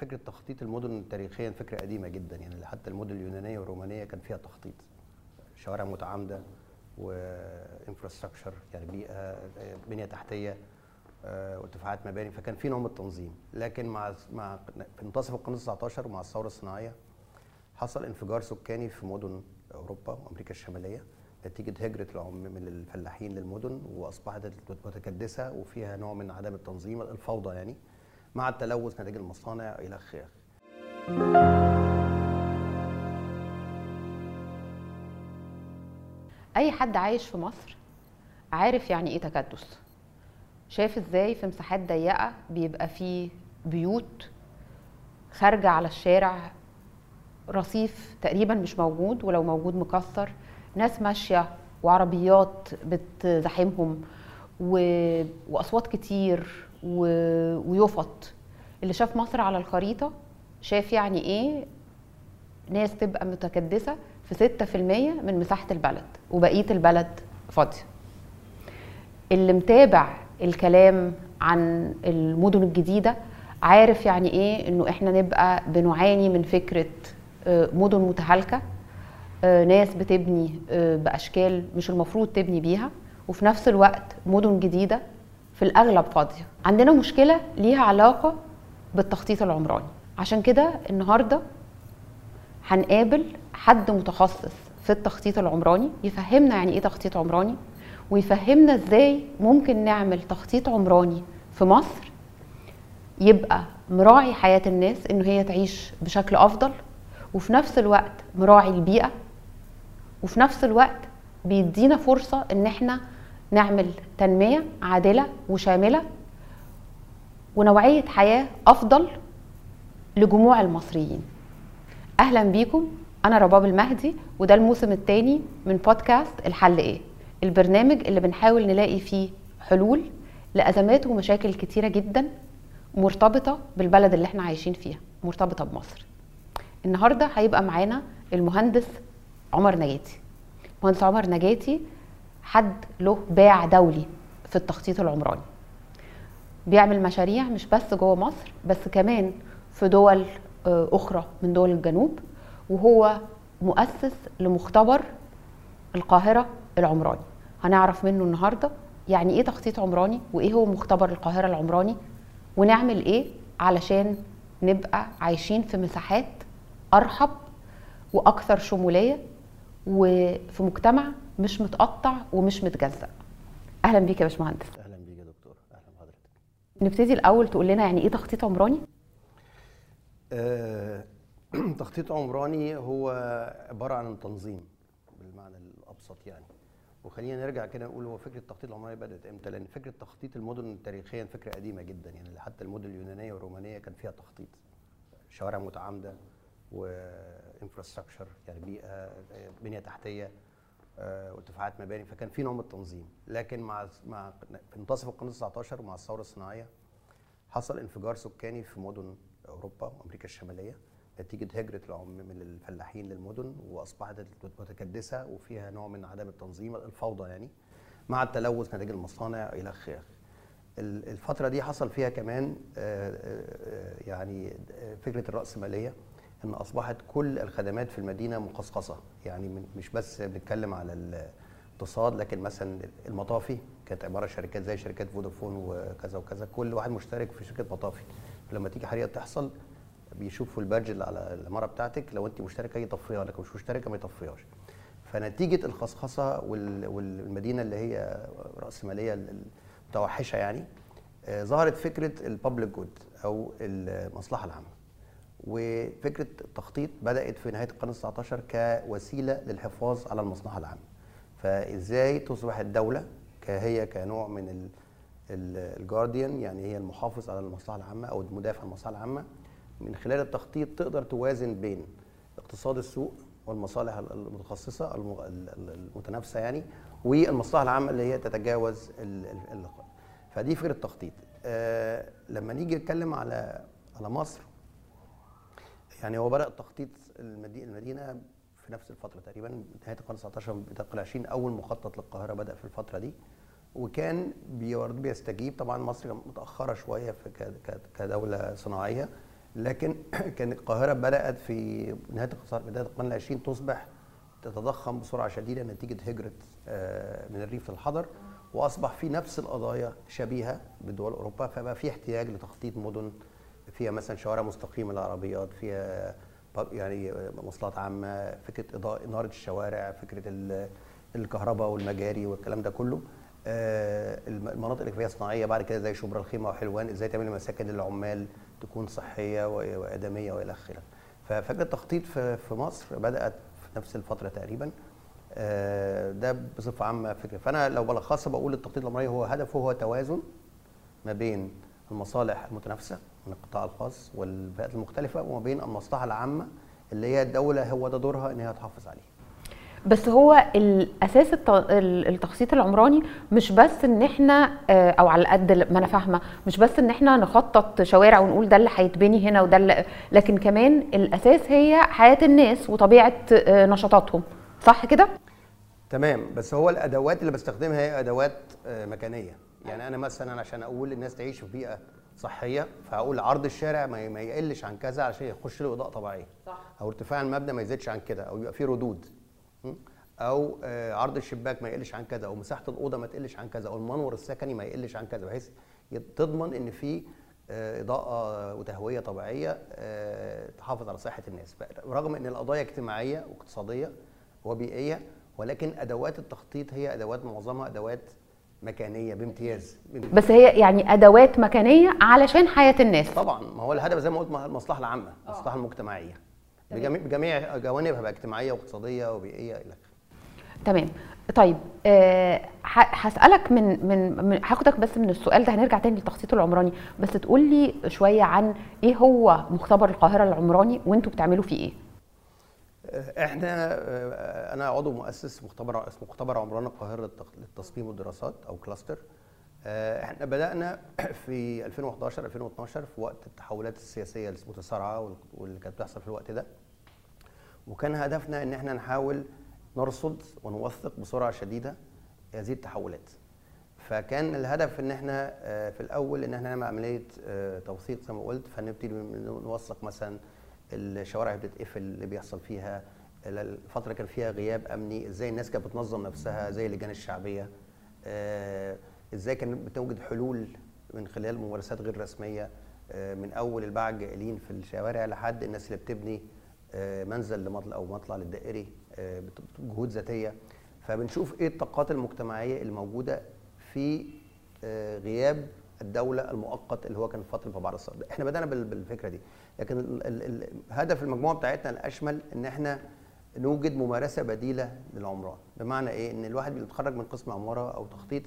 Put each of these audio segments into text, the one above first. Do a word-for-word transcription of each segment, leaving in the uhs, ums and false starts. فكره تخطيط المدن تاريخيا فكره قديمه جدا، يعني حتى المدن اليونانيه والرومانيه كان فيها تخطيط، شوارع متعامده وانفراستراكشر يعني بيئه بنيه تحتيه وارتفاعات مباني، فكان في نوع من التنظيم. لكن مع مع في منتصف القرن التاسع عشر مع الثوره الصناعيه حصل انفجار سكاني في مدن اوروبا وامريكا الشماليه نتيجه هجره العم من الفلاحين للمدن، واصبحت متكدسه وفيها نوع من عدم التنظيم، الفوضى يعني، مع التلوث نتيجه المصانع الى اخره. اي حد عايش في مصر عارف يعني ايه تكدس، شايف ازاي في مساحات ضيقه بيبقى فيه بيوت خارجه على الشارع، رصيف تقريبا مش موجود، ولو موجود مكسر، ناس ماشيه وعربيات بتزاحمهم و... واصوات كتير و... ويفط. اللي شاف مصر على الخريطه شاف يعني ايه ناس تبقى متكدسه في ستة في المية من مساحه البلد وبقيه البلد فاضيه. اللي متابع الكلام عن المدن الجديده عارف يعني ايه انه احنا نبقى بنعاني من فكره مدن متهالكه، ناس بتبني باشكال مش المفروض تبني بيها، وفي نفس الوقت مدن جديده في الاغلب فاضيه. عندنا مشكله ليها علاقه بالتخطيط العمراني، عشان كده النهارده هنقابل حد متخصص في التخطيط العمراني يفهمنا يعني ايه تخطيط عمراني، ويفهمنا ازاي ممكن نعمل تخطيط عمراني في مصر يبقى مراعي حياة الناس انه هي تعيش بشكل افضل، وفي نفس الوقت مراعي البيئة، وفي نفس الوقت بيدينا فرصة ان احنا نعمل تنمية عادلة وشاملة ونوعية حياة افضل لجموع المصريين. اهلا بيكم، انا رباب المهدي، وده الموسم الثاني من بودكاست الحل ايه؟ البرنامج اللي بنحاول نلاقي فيه حلول لأزمات ومشاكل كتيرة جدا مرتبطة بالبلد اللي احنا عايشين فيها، مرتبطة بمصر. النهاردة هيبقى معانا المهندس عمر نجاتي. مهندس عمر نجاتي حد له باع دولي في التخطيط العمراني، بيعمل مشاريع مش بس جوه مصر بس كمان في دول أخرى من دول الجنوب، وهو مؤسس لمختبر القاهرة العمراني. هنعرف منه النهارده يعني ايه تخطيط عمراني، وايه هو مختبر القاهرة العمراني، ونعمل ايه علشان نبقى عايشين في مساحات ارحب واكثر شمولية وفي مجتمع مش متقطع ومش متجزأ. اهلا بيك يا باشمهندس. اهلا بيك يا دكتور. اهلا بحضرتك. نبتدي الاول تقول لنا يعني ايه تخطيط عمراني؟ أه... تخطيط عمراني هو عبارة عن تنظيم بالمعنى الابسط يعني. وخلينا نرجع كده نقول هو فكره التخطيط العمراني بدات امتى؟ لان فكره تخطيط المدن تاريخيا فكره قديمه جدا، يعني حتى المدن اليونانيه والرومانيه كان فيها تخطيط، شوارع متعامده وانفراستراكشر يعني بيئه بنيه تحتيه وارتفاعات مباني، فكان في نوع من التنظيم. لكن مع مع في منتصف القرن التاسع عشر مع الثوره الصناعيه حصل انفجار سكاني في مدن اوروبا وامريكا الشماليه نتيجه هجره العم من الفلاحين للمدن، واصبحت متكدسه وفيها نوع من عدم التنظيم، الفوضى يعني، مع التلوث نتيجه المصانع الى اخره. الفتره دي حصل فيها كمان يعني فكره الراسماليه، ان اصبحت كل الخدمات في المدينه مقصقصه، يعني مش بس بنتكلم على الاقتصاد، لكن مثلا المطافي كانت عباره شركات زي شركات فودافون وكذا وكذا، كل واحد مشترك في شركه مطافي، ولما تيجي حريقه تحصل بيشوفوا البادج اللي على العماره بتاعتك، لو انت مشتركه يطفيها، لكن مش مشتركه ما يطفيهاش. فنتيجه الخصخصه والمدينه اللي هي راسماليه متوحشه يعني، ظهرت فكره الببليك جود او المصلحه العامه. وفكره التخطيط بدات في نهايه القرن التاسع عشر كوسيله للحفاظ على المصلحه العامه. فازاي تصبح الدوله كهي كنوع من الجارديان، يعني هي المحافظ على المصلحه العامه او المدافع عن المصلحه العامه، من خلال التخطيط تقدر توازن بين اقتصاد السوق والمصالح المتخصصه المتنافسه يعني، والمصلحه العامه اللي هي تتجاوز اللقاء. فدي فكره التخطيط. آه لما نيجي نتكلم على على مصر، يعني هو بدا تخطيط المدينه في نفس الفتره تقريبا، نهايه القرن التاسع عشر بدايه العشرين، اول مخطط للقاهره بدا في الفتره دي، وكان بيستجيب. طبعا مصر متاخره شويه كدوله صناعيه، لكن كان القاهرة بدأت في نهاية بداية القرن العشرين تصبح تتضخم بسرعة شديدة نتيجة هجرة من الريف للحضر، وأصبح في نفس القضايا شبيهة بدول أوروبا، فبقى في احتياج لتخطيط مدن فيها مثلا شوارع مستقيمة للعربيات، فيها يعني مواصلات عامة، فكرة إضاءة إنارة الشوارع، فكرة الكهرباء والمجاري والكلام ده كله. المناطق اللي فيها صناعية بعد كده زي شبرا الخيمة وحلوان، إزاي تعمل مساكن للعمال تكون صحية وآدمية وإلى آخره. ففكرة التخطيط في مصر بدأت في نفس الفترة تقريبا. ده بصفة عامة فكرة. فأنا لو بلخصها بقول التخطيط العمراني هو هدفه هو توازن ما بين المصالح المتنافسة من القطاع الخاص والفئات المختلفة وما بين المصلحة العامة اللي هي الدولة، هو ده دورها إن هي تحافظ عليه. بس هو الاساس التخطيط العمراني مش بس ان احنا او على قد ما انا فاهمه مش بس ان احنا نخطط شوارع ونقول ده اللي هيتبني هنا وده اللي، لكن كمان الاساس هي حياه الناس وطبيعه نشاطاتهم، صح كده؟ تمام. بس هو الادوات اللي بستخدمها هي ادوات مكانيه، يعني انا مثلا عشان اقول الناس تعيش في بيئه صحيه فهقول عرض الشارع ما يقلش عن كذا عشان يخش له اضاءه طبيعيه، صح، او ارتفاع المبنى ما يزيدش عن كده او يبقى فيه ردود، او عرض الشباك ما يقلش عن كذا، او مساحه الاوضه ما تقلش عن كذا، او المنور السكني ما يقلش عن كذا، بحيث تضمن ان في اضاءه وتهويه طبيعيه تحافظ على صحه الناس، رغم ان القضايا اجتماعيه واقتصاديه وبيئيه، ولكن ادوات التخطيط هي ادوات معظمها ادوات مكانيه بامتياز. بس هي يعني ادوات مكانيه علشان حياه الناس. طبعا، ما هو الهدف زي ما قلت المصلحه العامه، المصلحه المجتمعيه بجميع جوانبها، اجتماعيه واقتصاديه وبيئيه الى اخره. تمام. طيب أه هسألك من من هاخدك بس من السؤال ده، هنرجع تاني للتخطيط العمراني، بس تقول لي شويه عن ايه هو مختبر القاهره العمراني وانتوا بتعملوا فيه ايه؟ احنا انا عضو مؤسس مختبر اسمه مختبر عمران القاهره للتصميم والدراسات او كلاستر. احنا بدأنا في ألفين وحداشر ألفين واتناشر في وقت التحولات السياسيه المتسارعه واللي كانت بتحصل في الوقت ده، وكان هدفنا ان احنا نحاول نرصد ونوثق بسرعه شديده هذه التحولات. فكان الهدف ان احنا في الاول ان احنا نعمل عمليه توثيق زي ما قلت، فنبتدي نوثق مثلا الشوارع اللي بتتقفل اللي بيحصل فيها، الفتره كان فيها غياب امني، ازاي الناس كانت بتنظم نفسها، ازاي اللجان الشعبيه، ازاي كانت بتوجد حلول من خلال ممارسات غير رسميه، من اول الباعة الجائلين في الشوارع لحد الناس اللي بتبني منزل لمطلع او مطلع للدائري بجهود ذاتيه. فبنشوف ايه الطاقات المجتمعيه الموجوده في غياب الدوله المؤقت اللي هو كان فتره في بعض الصعيد. احنا بدانا بالفكره دي، لكن هدف المجموعه بتاعتنا الاشمل ان احنا نوجد ممارسه بديله للعمران. بمعنى ايه؟ ان الواحد بيتخرج من قسم عماره او تخطيط،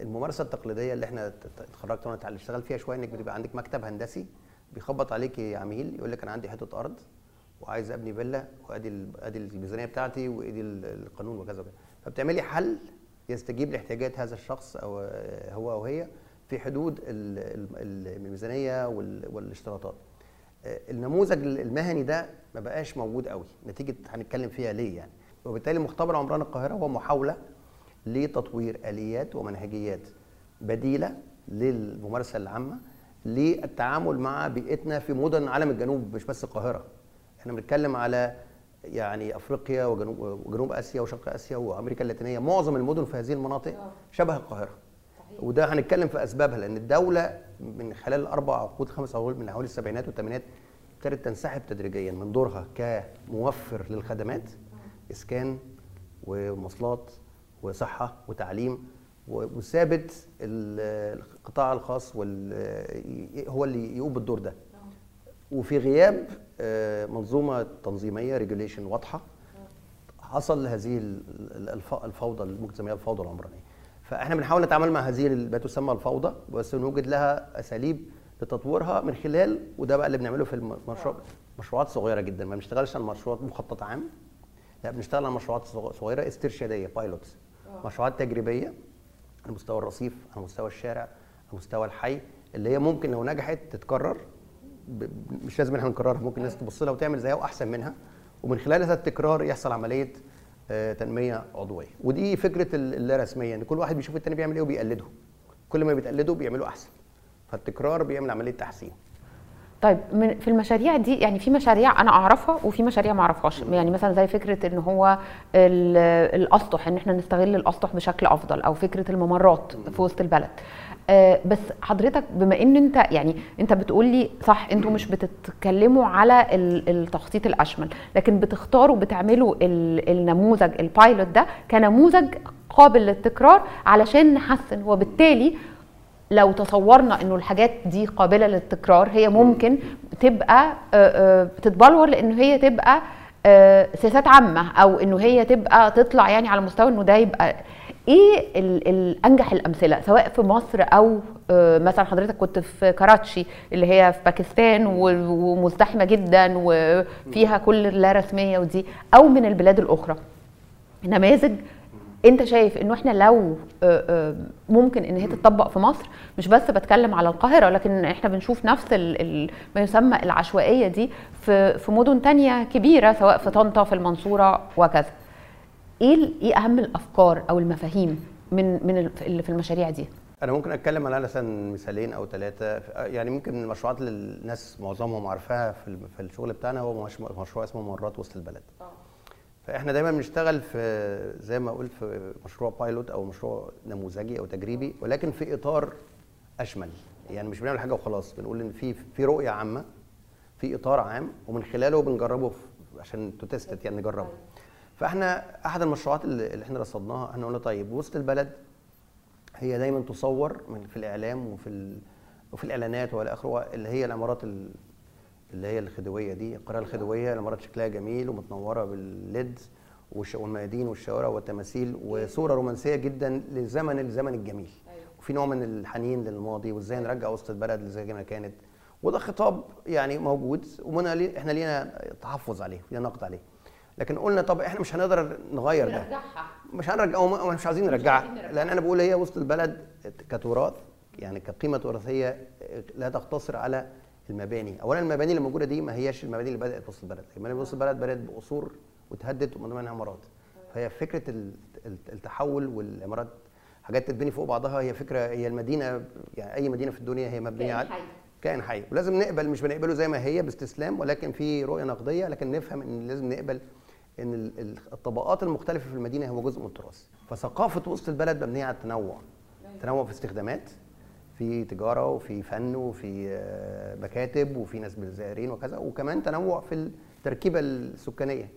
الممارسه التقليديه اللي احنا اتخرجت وانا اشتغل فيها شويه، انك بيبقى عندك مكتب هندسي بيخبط عليك عميل يقول لك انا عندي حته ارض وعايز ابني فيلا وادي ادي الميزانيه بتاعتي وادي القانون وكذا وكذا، فبتعملي حل يستجيب لاحتياجات هذا الشخص او هو او هي في حدود الميزانيه والاشتراطات. النموذج المهني ده ما بقاش موجود قوي نتيجه هنتكلم فيها ليه يعني، وبالتالي مختبر عمران القاهره هو محاوله لتطوير اليات ومنهجيات بديله للممارسه العامه للتعامل مع بيئتنا في مدن عالم الجنوب، مش بس القاهره. احنا بنتكلم على يعني افريقيا وجنوب وجنوب اسيا وشرق اسيا وامريكا اللاتينيه، معظم المدن في هذه المناطق شبه القاهره. صحيح. وده هنتكلم في اسبابها، لان الدوله من خلال اربع عقود خمس عقود من حوالي السبعينات والثمانينات ابتدت تنسحب تدريجيا من دورها كموفر للخدمات، اسكان ومواصلات وصحه وتعليم، وثابت القطاع الخاص هو اللي يقوم بالدور ده، وفي غياب منظومه تنظيميه ريجوليشن واضحه حصل لهذه الفوضى المجتمعيه الفوضى العمرانيه. فاحنا بنحاول نتعامل مع هذه ما تسمى الفوضى، بس نوجد لها اساليب لتطويرها من خلال، وده بقى اللي بنعمله في المشروع، مشروعات صغيره جدا، ما بنشتغلش على مشروعات مخطط عام، لا بنشتغل على مشروعات صغيره استرشاديه بايلوتس، مشروعات تجريبيه على مستوى الرصيف، على مستوى الشارع، على مستوى الحي، اللي هي ممكن لو نجحت تتكرر، مش لازم احنا نكررها، ممكن الناس تبص لها وتعمل زيها واحسن منها، ومن خلال هذا التكرار يحصل عمليه تنميه عضويه. ودي فكره اللا رسميه، ان كل واحد بيشوف الثاني بيعمل ايه وبيقلده، كل ما بيتقلده بيعمله احسن، فالتكرار بيعمل عمليه تحسين. طيب من في المشاريع دي، يعني في مشاريع انا اعرفها وفي مشاريع ما اعرفهاش، يعني مثلا زي فكره ان هو الاسطح، ان احنا نستغل الاسطح بشكل افضل، او فكره الممرات في وسط البلد. آه بس حضرتك بما ان انت يعني انت بتقول لي صح انتوا مش بتتكلموا على التخطيط الاشمل، لكن بتختاروا بتعملوا النموذج البايلوت ده كنموذج قابل للتكرار علشان نحسن، وبالتالي لو تصورنا انه الحاجات دي قابله للتكرار هي ممكن تبقى تتبلور، لان هي تبقى سياسات عامه، او انه هي تبقى تطلع يعني على مستوى انه ده يبقى ايه الانجح الامثله سواء في مصر او مثلا حضرتك كنت في كراتشي اللي هي في باكستان ومزدحمه جدا وفيها كل اللا رسميه ودي، او من البلاد الاخرى، نماذج انت شايف انه احنا لو ممكن ان هي تتطبق في مصر، مش بس بتكلم على القاهره، لكن احنا بنشوف نفس ما يسمى العشوائيه دي في في مدن تانية كبيره سواء في طنطا في المنصوره وكذا. ايه ايه اهم الافكار او المفاهيم من من اللي في المشاريع دي؟ انا ممكن اتكلم على مثلا مثالين او ثلاثه، يعني ممكن المشروعات اللي الناس معظمهم عارفاها في في الشغل بتاعنا هو مشروع اسمه ممرات وسط البلد. فاحنا دايما بنشتغل في زي ما قلت في مشروع بايلوت او مشروع نموذجي او تجريبي، ولكن في اطار اشمل، يعني مش بنعمل حاجه وخلاص، بنقول ان في في رؤيه عامه، في اطار عام، ومن خلاله بنجربه عشان تتست، يعني نجربه. فاحنا احد المشروعات اللي احنا رصدناها احنا قلنا طيب وسط البلد هي دايما تصور من في الاعلام وفي ال... وفي الاعلانات والى اخره، اللي هي العمارات ال... اللي هي الخديويه دي، القريه الخديويه، العمارات شكلها جميل ومتنوره بالليد والميادين والشوارع والتماثيل، وصوره رومانسيه جدا لزمن الزمن الجميل، وفي نوع من الحنين للماضي، وازاي نرجع وسط البلد زي ما كانت. وده خطاب يعني موجود، واحنا لينا تحفظ عليه، لينا نقد عليه، لكن قلنا طب احنا مش هنقدر نغير ده، مش هنرجعها، مش عايزين نرجعها، لان انا بقول هي وسط البلد كتراث، يعني كقيمه وراثيه لا تقتصر على المباني. اولا المباني اللي موجوده دي ما هياش المباني اللي بدات وسط البلد، المباني اللي وسط البلد بدات بقصور وتهدت ومن ضمنها عمارات. فهي فكره التحول والعمارات حاجات تتبني فوق بعضها، هي فكره، هي المدينه، يعني اي مدينه في الدنيا هي مبنيه على كائن حي، ولازم نقبل، مش بنقبله زي ما هي باستسلام، ولكن في رؤيه نقديه، لكن نفهم ان لازم نقبل ان الطبقات المختلفه في المدينه هو جزء من التراث. فثقافه وسط البلد مبنيه على التنوع، تنوع في استخدامات، في تجاره وفي فن وفي مكاتب وفي ناس بالزائرين وكذا، وكمان تنوع في التركيبه السكانيه،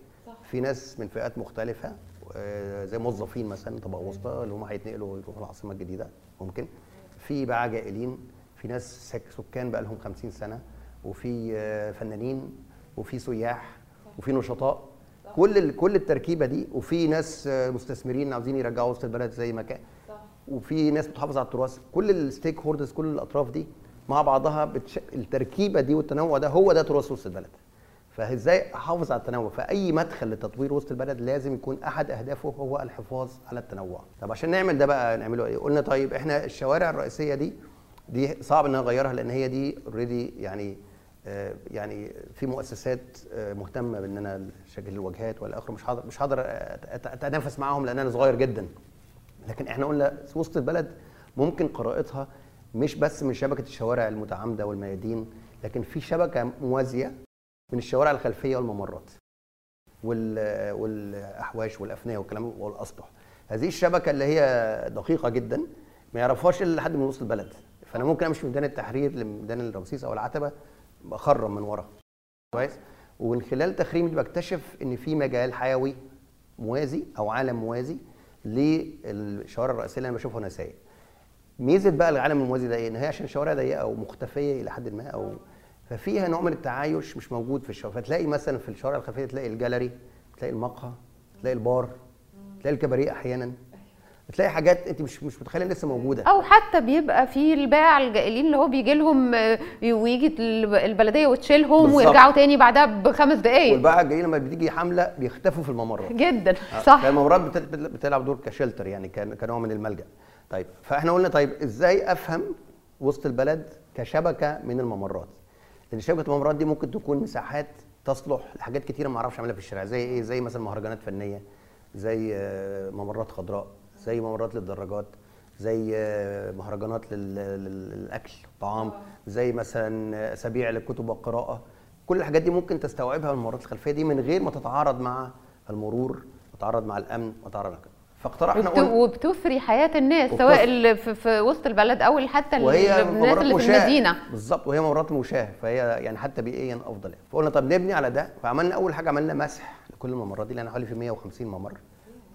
في ناس من فئات مختلفه زي موظفين مثلا طبقه وسطى اللي هم هيتنقلوا يروحوا العاصمه الجديده ممكن، في بقى جائلين، في ناس سكان بقى لهم خمسين سنه، وفي فنانين، وفي سياح، وفي نشطاء، كل كل التركيبه دي، وفي ناس مستثمرين عاوزين يرجعوا وسط البلد زي ما كان، وفي ناس بتحافظ على التراث. كل الستيك هولدرز، كل الاطراف دي مع بعضها بتش... التركيبه دي والتنوع ده هو ده تراث وسط البلد. فازاي احافظ على التنوع؟ فاي مدخل لتطوير وسط البلد لازم يكون احد اهدافه هو الحفاظ على التنوع. طب عشان نعمل ده بقى نعمله ايه؟ قلنا طيب احنا الشوارع الرئيسيه دي دي صعب ان نغيرها، لان هي دي اوريدي يعني آه يعني في مؤسسات آه مهتمه بان انا شكل الواجهات والى اخره، مش هقدر مش هقدر اتنافس معاهم لان انا صغير جدا. لكن احنا قلنا وسط البلد ممكن قراءتها مش بس من شبكه الشوارع المتعامده والميادين، لكن في شبكه موازيه من الشوارع الخلفيه والممرات والاحواش والافنيه والكلام والاسطح. هذه الشبكه اللي هي دقيقه جدا ما يعرفهاش الا حد من وسط البلد. فانا ممكن امشي من ميدان التحرير لميدان الرمسيس او العتبه بخرم من ورا كويس، ومن خلال تخريمي بكتشف ان في مجال حيوي موازي او عالم موازي للشوارع الرئيسيه اللي انا بشوفها انا سايق. ميزه بقى العالم الموازي ده ايه؟ ان هي عشان شوارع ضيقه ومختفيه الى حد ما، او ففيها نوع من التعايش مش موجود في الشوارع. فتلاقي مثلا في الشوارع الخلفيه تلاقي الجاليري، تلاقي المقهى، تلاقي البار، تلاقي الكباريه، احيانا تلاقي حاجات انت مش مش متخيله لسه موجوده، او حتى بيبقى في البائع الجائلين اللي هو بيجي لهم ويجي البلديه وتشيلهم ويرجعوا تاني بعدها بخمس دقائق. والبائع الجائلين لما بتيجي حمله بيختفوا في الممرات جدا، صح؟ الممرات بتلعب دور كشلتر، يعني كنوع من الملجا. طيب فاحنا قلنا طيب ازاي افهم وسط البلد كشبكه من الممرات؟ لان شبكه الممرات دي ممكن تكون مساحات تصلح لحاجات كتيره ما اعرفش اعملها في الشارع، زي ايه؟ زي مثلا مهرجانات فنيه، زي ممرات خضراء، زي ممرات للدراجات، زي مهرجانات للاكل والطعام، زي مثلا اسابيع للكتب والقراءه. كل الحاجات دي ممكن تستوعبها الممرات الخلفيه دي من غير ما تتعارض مع المرور، وتتعارض مع الامن، وتتعارض مع كده. فاقترحنا وبت... وبتثري حياه الناس وبتف... سواء في... في وسط البلد او حتى الناس اللي في المدينه. بالظبط، وهي ممرات مشاة، فهي يعني حتى بيئيا افضل يعني. فقلنا طب نبني على ده، فعملنا اول حاجه عملنا مسح لكل الممرات دي، لان حوالي في مية وخمسين ممر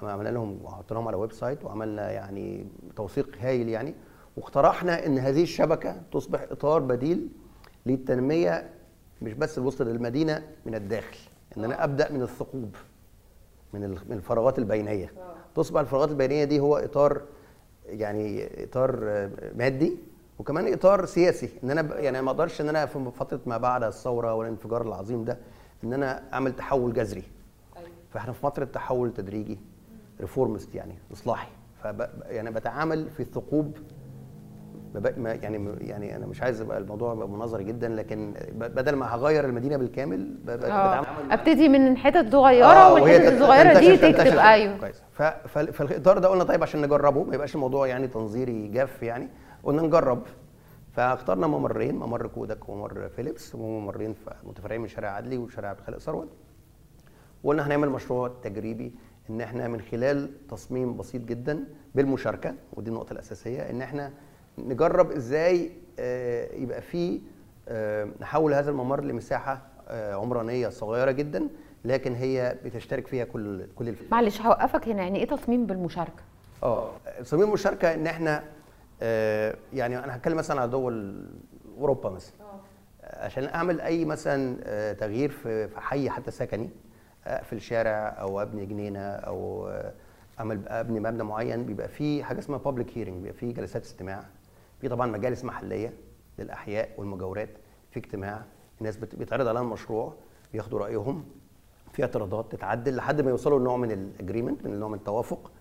عملنا لهم وحطينا لهم على ويب سايت، وعملنا يعني توثيق هايل يعني. واقترحنا ان هذه الشبكه تصبح اطار بديل للتنميه، مش بس الوصل للمدينه من الداخل، ان انا ابدا من الثقوب، من الفراغات البينيه. تصبح الفراغات البينيه دي هو اطار، يعني اطار مادي وكمان اطار سياسي، ان انا يعني ما اقدرش ان انا في فتره ما بعد الثوره والانفجار العظيم ده ان انا اعمل تحول جذري. فاحنا في فتره تحول تدريجي، ريفورمست يعني اصلاحي. ف يعني بتعامل في الثقوب، يعني يعني انا مش عايز ابقى الموضوع يبقى نظري جدا، لكن بدل ما هغير المدينه بالكامل بتعامل ابتدي من حتت صغيره، والحتت الصغيره دي تكتب. ايوه كويس. فالاطار ده قلنا طيب عشان نجربه ما يبقاش الموضوع يعني تنظيري جاف، يعني قلنا نجرب. فاخترنا ممرين، ممر كودك وممر فيليبس، وممرين متفرعين من شارع عدلي وشارع عبد الخالق ثروت. وقلنا هنعمل مشروع تجريبي، ان احنا من خلال تصميم بسيط جدا بالمشاركه، ودي النقطه الاساسيه، ان احنا نجرب ازاي يبقى فيه، نحول هذا الممر لمساحه عمرانيه صغيره جدا، لكن هي بتشترك فيها كل كل الفئات. معلش هوقفك هنا، يعني ايه تصميم بالمشاركه؟ اه تصميم المشاركه ان احنا يعني انا هتكلم مثلا على دول اوروبا مثلا، عشان اعمل اي مثلا تغيير في حي حتى سكني، اقفل شارع او ابني جنينه او اعمل ابني مبنى معين، بيبقى فيه حاجه اسمها بابليك هيرنج، بيبقى فيه جلسات استماع، في طبعا مجالس محليه للاحياء والمجاورات، في اجتماع الناس بيتعرض عليها المشروع، بياخدوا رايهم، في اعتراضات تتعدل لحد ما يوصلوا لنوع من الاجريمنت، من نوع من التوافق،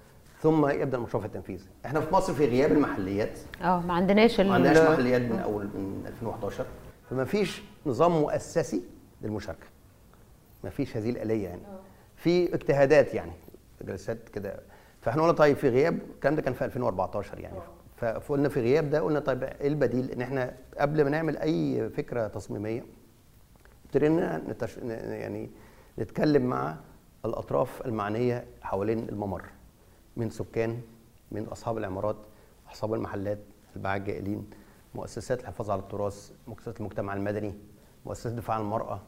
ثم يبدا المشروع في التنفيذ. احنا في مصر في غياب المحليات، اه ما عندناش ما عندناش محليات من اول من ألفين وحداشر، فما فيش نظام مؤسسي للمشاركه، ما فيش هذه الاليه يعني. في اجتهادات يعني جلسات كده. فاحنا قلنا طيب في غياب الكلام ده، كان في ألفين وأربعتاشر يعني. فقلنا في غياب ده، قلنا طيب ايه البديل؟ ان احنا قبل ما نعمل اي فكره تصميميه ابتدينا نتش... يعني نتكلم مع الاطراف المعنيه حوالين الممر، من سكان، من اصحاب العمارات، اصحاب المحلات، الباعة الجائلين، مؤسسات الحفاظ على التراث، مؤسسات المجتمع المدني، مؤسسات دفاع عن المراه،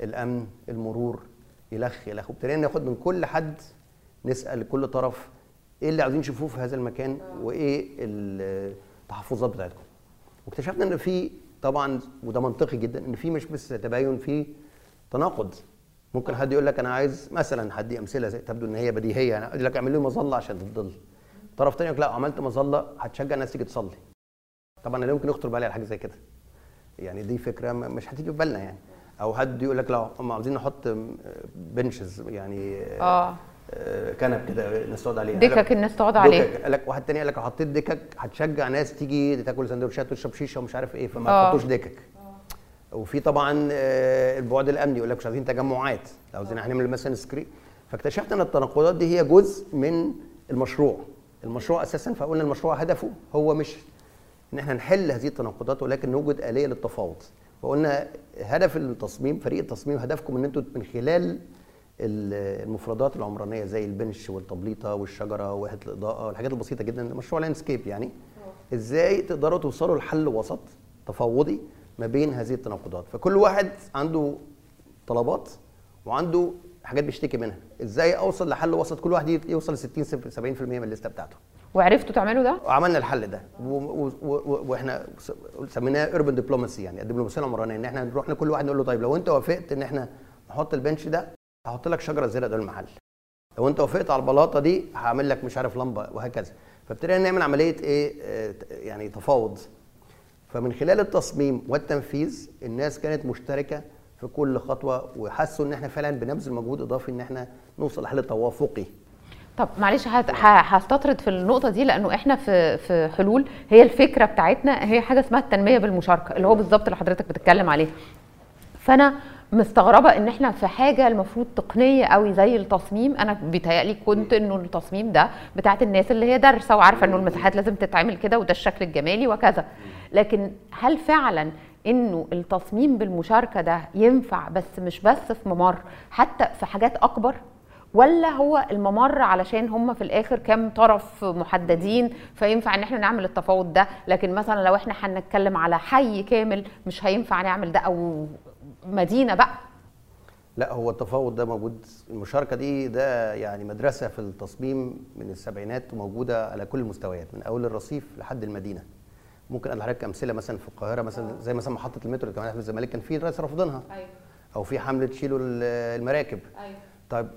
الامن، المرور، يلخ يلخ وابتدينا ناخد من كل حد، نسال كل طرف ايه اللي عاوزين يشوفوه في هذا المكان، وايه التحفظات بتاعتكم. واكتشفنا ان في طبعا، وده منطقي جدا، ان في مش بس تباين، في تناقض. ممكن حد يقول لك انا عايز مثلا، حد امثله تبدو ان هي بديهيه، انا اقول لك اعمل لي مظله عشان تتضل، طرف ثاني يقول لك لا عملت مظله هتشجع الناس تيجي تصلي. طبعا لا يمكن يخطر بالي على حاجه زي كده يعني، دي فكره مش هتيجي في بالنا يعني. او حد يقول لك لا هم عاوزين نحط بنشز يعني، اه كنب كده الناس تقعد عليه، دكك الناس تقعد عليه. قال لك واحد تاني قال لك لو حطيت دكك هتشجع ناس تيجي تاكل سندوتشات وتشرب شيشه ومش عارف ايه، فما تحطوش دكك. وفي طبعا البعد الامني، يقول لك مش عايزين تجمعات، عاوزين هنعمل مثلا سكرين. فاكتشفت ان التناقضات دي هي جزء من المشروع، المشروع اساسا. فقلنا المشروع هدفه هو مش ان احنا نحل هذه التناقضات، ولكن نوجد اليه للتفاوض. فقلنا هدف التصميم، فريق التصميم، هدفكم ان انتوا من خلال المفردات العمرانيه زي البنش والتبليطه والشجره ووحده الاضاءه والحاجات البسيطه جدا، مشروع لاندسكيب يعني، ازاي تقدروا توصلوا لحل وسط تفاوضي ما بين هذه التناقضات. فكل واحد عنده طلبات وعنده حاجات بيشتكي منها، ازاي اوصل لحل وسط كل واحد يوصل ل ستين سبعين بالمية من الليسته بتاعته. وعرفتوا تعملوا ده؟ عملنا الحل ده، واحنا سميناه urban diplomacy، يعني الدبلوماسيه العمرانيه، ان احنا نروح لكل واحد نقول له طيب لو انت وافقت ان احنا نحط البنش ده هحط لك شجره زرقاء ده المحل، لو انت وافقت على البلاطه دي هعمل لك مش عارف لمبه، وهكذا. فابتدينا نعمل عمليه ايه يعني تفاوض. فمن خلال التصميم والتنفيذ الناس كانت مشتركه في كل خطوه، وحسوا ان احنا فعلا بنبذل مجهود اضافي ان احنا نوصل لحل توافقي. طب معلش هستطرد في النقطه دي، لانه احنا في في حلول، هي الفكره بتاعتنا هي حاجه اسمها التنميه بالمشاركه، اللي هو بالظبط اللي حضرتك بتتكلم عليه. فانا مستغربه ان احنا في حاجه المفروض تقنيه قوي زي التصميم. انا بيتهيألي كنت انه التصميم ده بتاعت الناس اللي هي دارسه وعارفه انه المساحات لازم تتعمل كده وده الشكل الجمالي وكذا، لكن هل فعلا انه التصميم بالمشاركه ده ينفع بس مش بس في ممر، حتى في حاجات اكبر؟ ولا هو الممر علشان هم في الاخر كام طرف محددين فينفع ان احنا نعمل التفاوض ده، لكن مثلا لو احنا هنتكلم على حي كامل مش هينفع نعمل ده او مدينه بقى؟ لا، هو التفاوض ده موجود. المشاركه دي ده يعني مدرسه في التصميم من السبعينات موجوده على كل المستويات من اول الرصيف لحد المدينه. ممكن اقول لحضرتك امثله مثلا في القاهره مثلا زي مثلا محطه المترو اللي كمان احمد الزمالك كان في ناس رافضينها، ايوه، او في حمله شيلوا المراكب، ايوه. طيب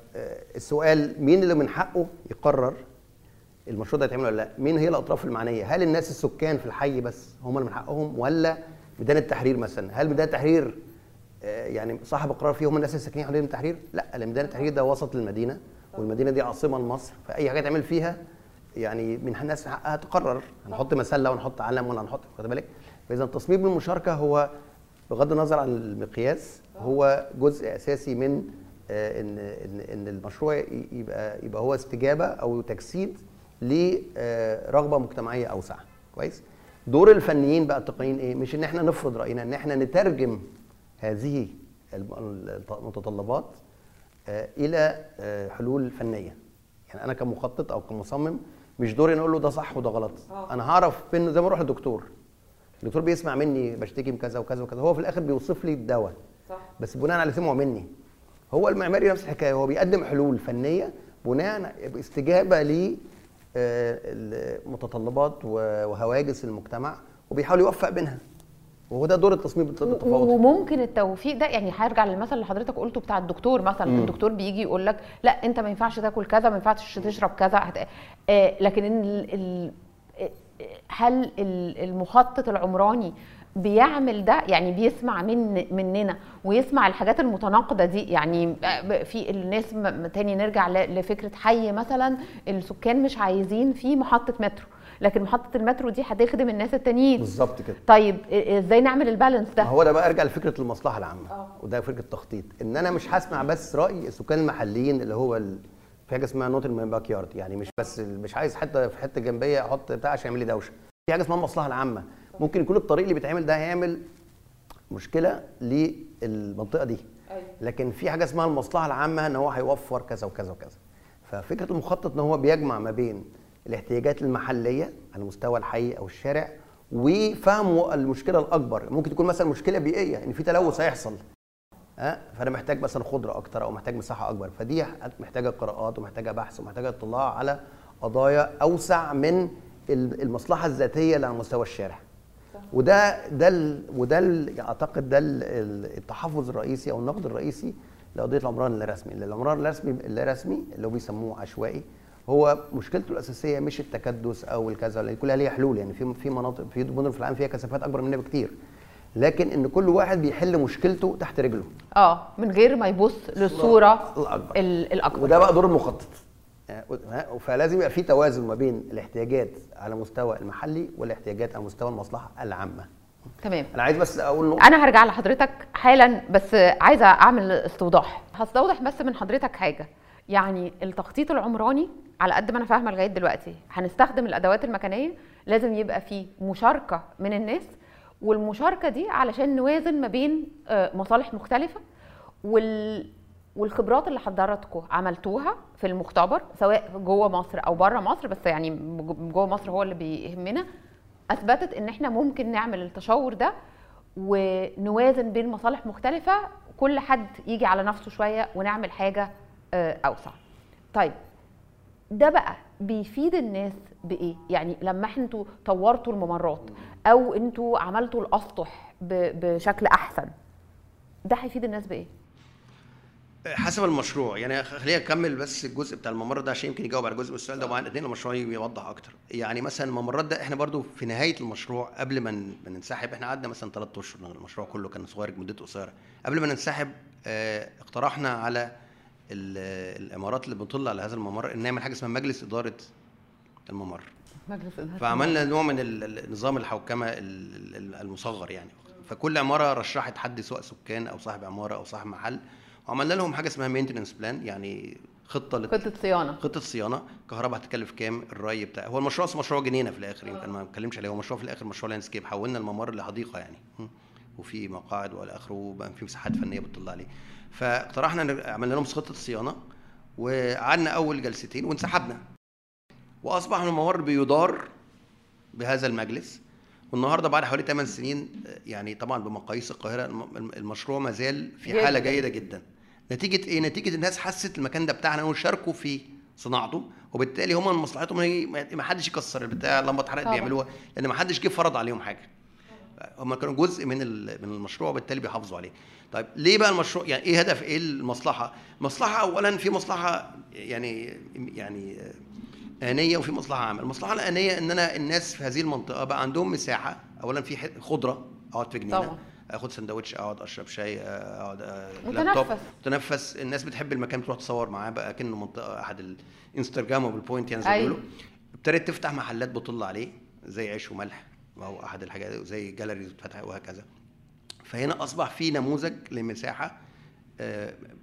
السؤال مين اللي من حقه يقرر المشروع ده يتعمل ولا لا؟ مين هي الاطراف المعنيه؟ هل الناس السكان في الحي بس هم اللي من حقهم، ولا ميدان التحرير مثلا؟ هل ميدان التحرير يعني صاحب القرار فيه هم الناس اللي ساكنين حوالين التحرير؟ لا، ميدان التحرير ده وسط للمدينه، والمدينه دي عاصمه لمصر، فاي حاجه تعمل فيها يعني من الناس حقها تقرر، هنحط مسله ونحط علم ولا هنحط، خد بالك؟ فاذا التصميم بالمشاركه هو بغض النظر عن المقياس هو جزء اساسي من ان ان ان المشروع يبقى يبقى هو استجابه او تجسيد لرغبه مجتمعيه اوسع. كويس؟ دور الفنيين بقى التقنيين ايه؟ مش ان احنا نفرض راينا، ان احنا نترجم هذه المتطلبات الى حلول فنيه. يعني انا كمخطط او كمصمم مش دوري نقول له ده صح وده غلط، انا هعرف فين. زي ما اروح للدكتور، الدكتور بيسمع مني بشتكي من كذا وكذا وكذا، هو في الاخر بيوصف لي الدواء صح، بس بناء على سمعه مني. هو المعماري نفس الحكايه، هو بيقدم حلول فنيه بناء باستجابه لمتطلبات وهواجس المجتمع وبيحاول يوفق بينها، وهو ده دور التصميم بالتفاوض. وممكن التوفيق ده يعني هيرجع للمثل اللي حضرتك قلته بتاع الدكتور مثلا، مم. الدكتور بيجي يقول لك لا انت ما ينفعش تاكل كذا، ما ينفعش تشرب كذا، هت... آه لكن ال... ال... هل المخطط العمراني بيعمل ده؟ يعني بيسمع من مننا ويسمع الحاجات المتناقضه دي. يعني في الناس تاني نرجع لفكره حي مثلا السكان مش عايزين فيه محطه مترو، لكن محطه المترو دي هتخدم الناس التانيين. بالظبط كده. طيب ازاي نعمل البالانس ده؟ هو ده بقى ارجع لفكره المصلحه العامه. أوه. وده فكره التخطيط، ان انا مش هسمع بس راي السكان المحليين اللي هو ال... في حاجه اسمها نوت من باك يارد، يعني مش بس مش عايز حته في حته جنبيه احط بتاع عشان يعمل لي دوشه. في حاجه اسمها المصلحه العامه، ممكن يكون الطريق اللي بيتعمل ده هيعمل مشكله للمنطقه دي، لكن في حاجه اسمها المصلحه العامه ان هو هيوفر كذا وكذا وكذا. ففكره المخطط ان هو بيجمع ما بين الاحتياجات المحليه على مستوى الحي او الشارع وفهم المشكله الاكبر. ممكن تكون مثلا مشكله بيئيه ان في تلوث هيحصل، ها، فانا محتاج مثلا خضره اكتر او محتاج مساحه اكبر، فدي محتاجه قراءات ومحتاجه بحث ومحتاجه اطلاع على قضايا اوسع من المصلحه الذاتيه اللي على مستوى الشارع. وده ده ال وده ال اعتقد ده التحفظ الرئيسي او النقد الرئيسي لقضيه العمران اللا رسمي. العمران اللا رسمي اللا رسمي اللي هو بيسموه عشوائي، هو مشكلته الاساسيه مش التكدس او الكذا، لان كلها ليها حلول. يعني في في مناطق في مدن في العالم فيها كثافات اكبر مننا بكتير، لكن ان كل واحد بيحل مشكلته تحت رجله اه من غير ما يبص للصوره الاكبر الاكبر وده بقى دور المخطط. فلازم يبقى في توازن ما بين الاحتياجات على مستوى المحلي والاحتياجات على مستوى المصلحه العامه. تمام. انا عايز بس اقول نقطه، انا هرجع لحضرتك حالا بس عايزه اعمل استوضاح. هستوضح بس من حضرتك حاجه، يعني التخطيط العمراني على قد ما انا فاهمه لغايه دلوقتي هنستخدم الادوات المكانيه، لازم يبقى في مشاركه من الناس، والمشاركه دي علشان نوازن ما بين مصالح مختلفه وال والخبرات اللي حضراتكم عملتوها في المختبر سواء جوه مصر او بره مصر، بس يعني جوه مصر هو اللي بيهمنا، اثبتت ان احنا ممكن نعمل التشاور ده ونوازن بين مصالح مختلفه، كل حد يجي على نفسه شويه ونعمل حاجه اوسع. طيب ده بقى بيفيد الناس بايه؟ يعني لما انتوا طورتوا الممرات او انتوا عملتوا الاسطح بشكل احسن، ده هيفيد الناس بايه؟ حسب المشروع. يعني خلينا نكمل بس الجزء بتاع الممر ده عشان يمكن يجاوب على جزء من السؤال ده، وبعد الاثنين المشروع يوضح اكتر. يعني مثلا الممرات ده احنا برضو في نهايه المشروع قبل ما ننسحب، احنا قعدنا مثلا ثلاث اشهر، المشروع كله كان صغير مدته قصيره. قبل ما ننسحب اه اقترحنا على الامارات اللي بتطل على هذا الممر ان نعمل حاجه اسمها مجلس اداره الممر. مجلس اداره. فعملنا نوع من النظام الحوكمه المصغر يعني، فكل عماره رشحت حد سواء سكان او صاحب عماره او صاحب محل، وعملنا لهم حاجه اسمها مينتنس بلان، يعني خطه لت... خطه صيانه خطه صيانه كهرباء هتكلف كام، الري بتاع هو المشروع مشروع جنينه في الاخر يمكن ما اتكلمش عليه، هو مشروع في الاخر مشروع لاندسكيب، حولنا الممر لحديقه يعني وفي مقاعد والى اخره وبقى في مساحات فنيه بتطل عليه. فاقترحنا عملنا لهم خطه صيانه وقعدنا اول جلستين وانسحبنا، واصبح الممر بيدار بهذا المجلس. والنهارده بعد حوالي ثمان سنين يعني طبعا بمقاييس القاهره المشروع ما زال في حاله جيده جدا. نتيجه ايه؟ نتيجه الناس حست المكان ده بتاعنا وشاركوا في صناعته، وبالتالي هم من مصلحتهم ما حدش يكسر البتاع لما اتحرقت بيعملوها، لان ما حدش جه فرض عليهم حاجه. هم كانوا جزء من من المشروع وبالتالي بيحافظوا عليه. طيب ليه بقى المشروع؟ يعني ايه هدف، ايه المصلحه؟ مصلحه اولا في مصلحه يعني يعني آنية وفي مصلحة عامة. المصلحة الآنية إن أنا الناس في هذه المنطقة بقى عندهم مساحة، أولا في خضرة، أقعد في جنينة طبعا. آخد سندوتش، أقعد أشرب شاي، أقعد لابتوب، تنفس. الناس بتحب المكان تروح تصور معاه بقى كأنه منطقة أحد الانستجرام وبالبوينت يعني زي ما بيقولوا. ابتدت تفتح محلات بتطل عليه زي عيش وملح وهو أحد الحاجات، وزي جاليريز بتفتح وهكذا. فهنا أصبح في نموذج لمساحة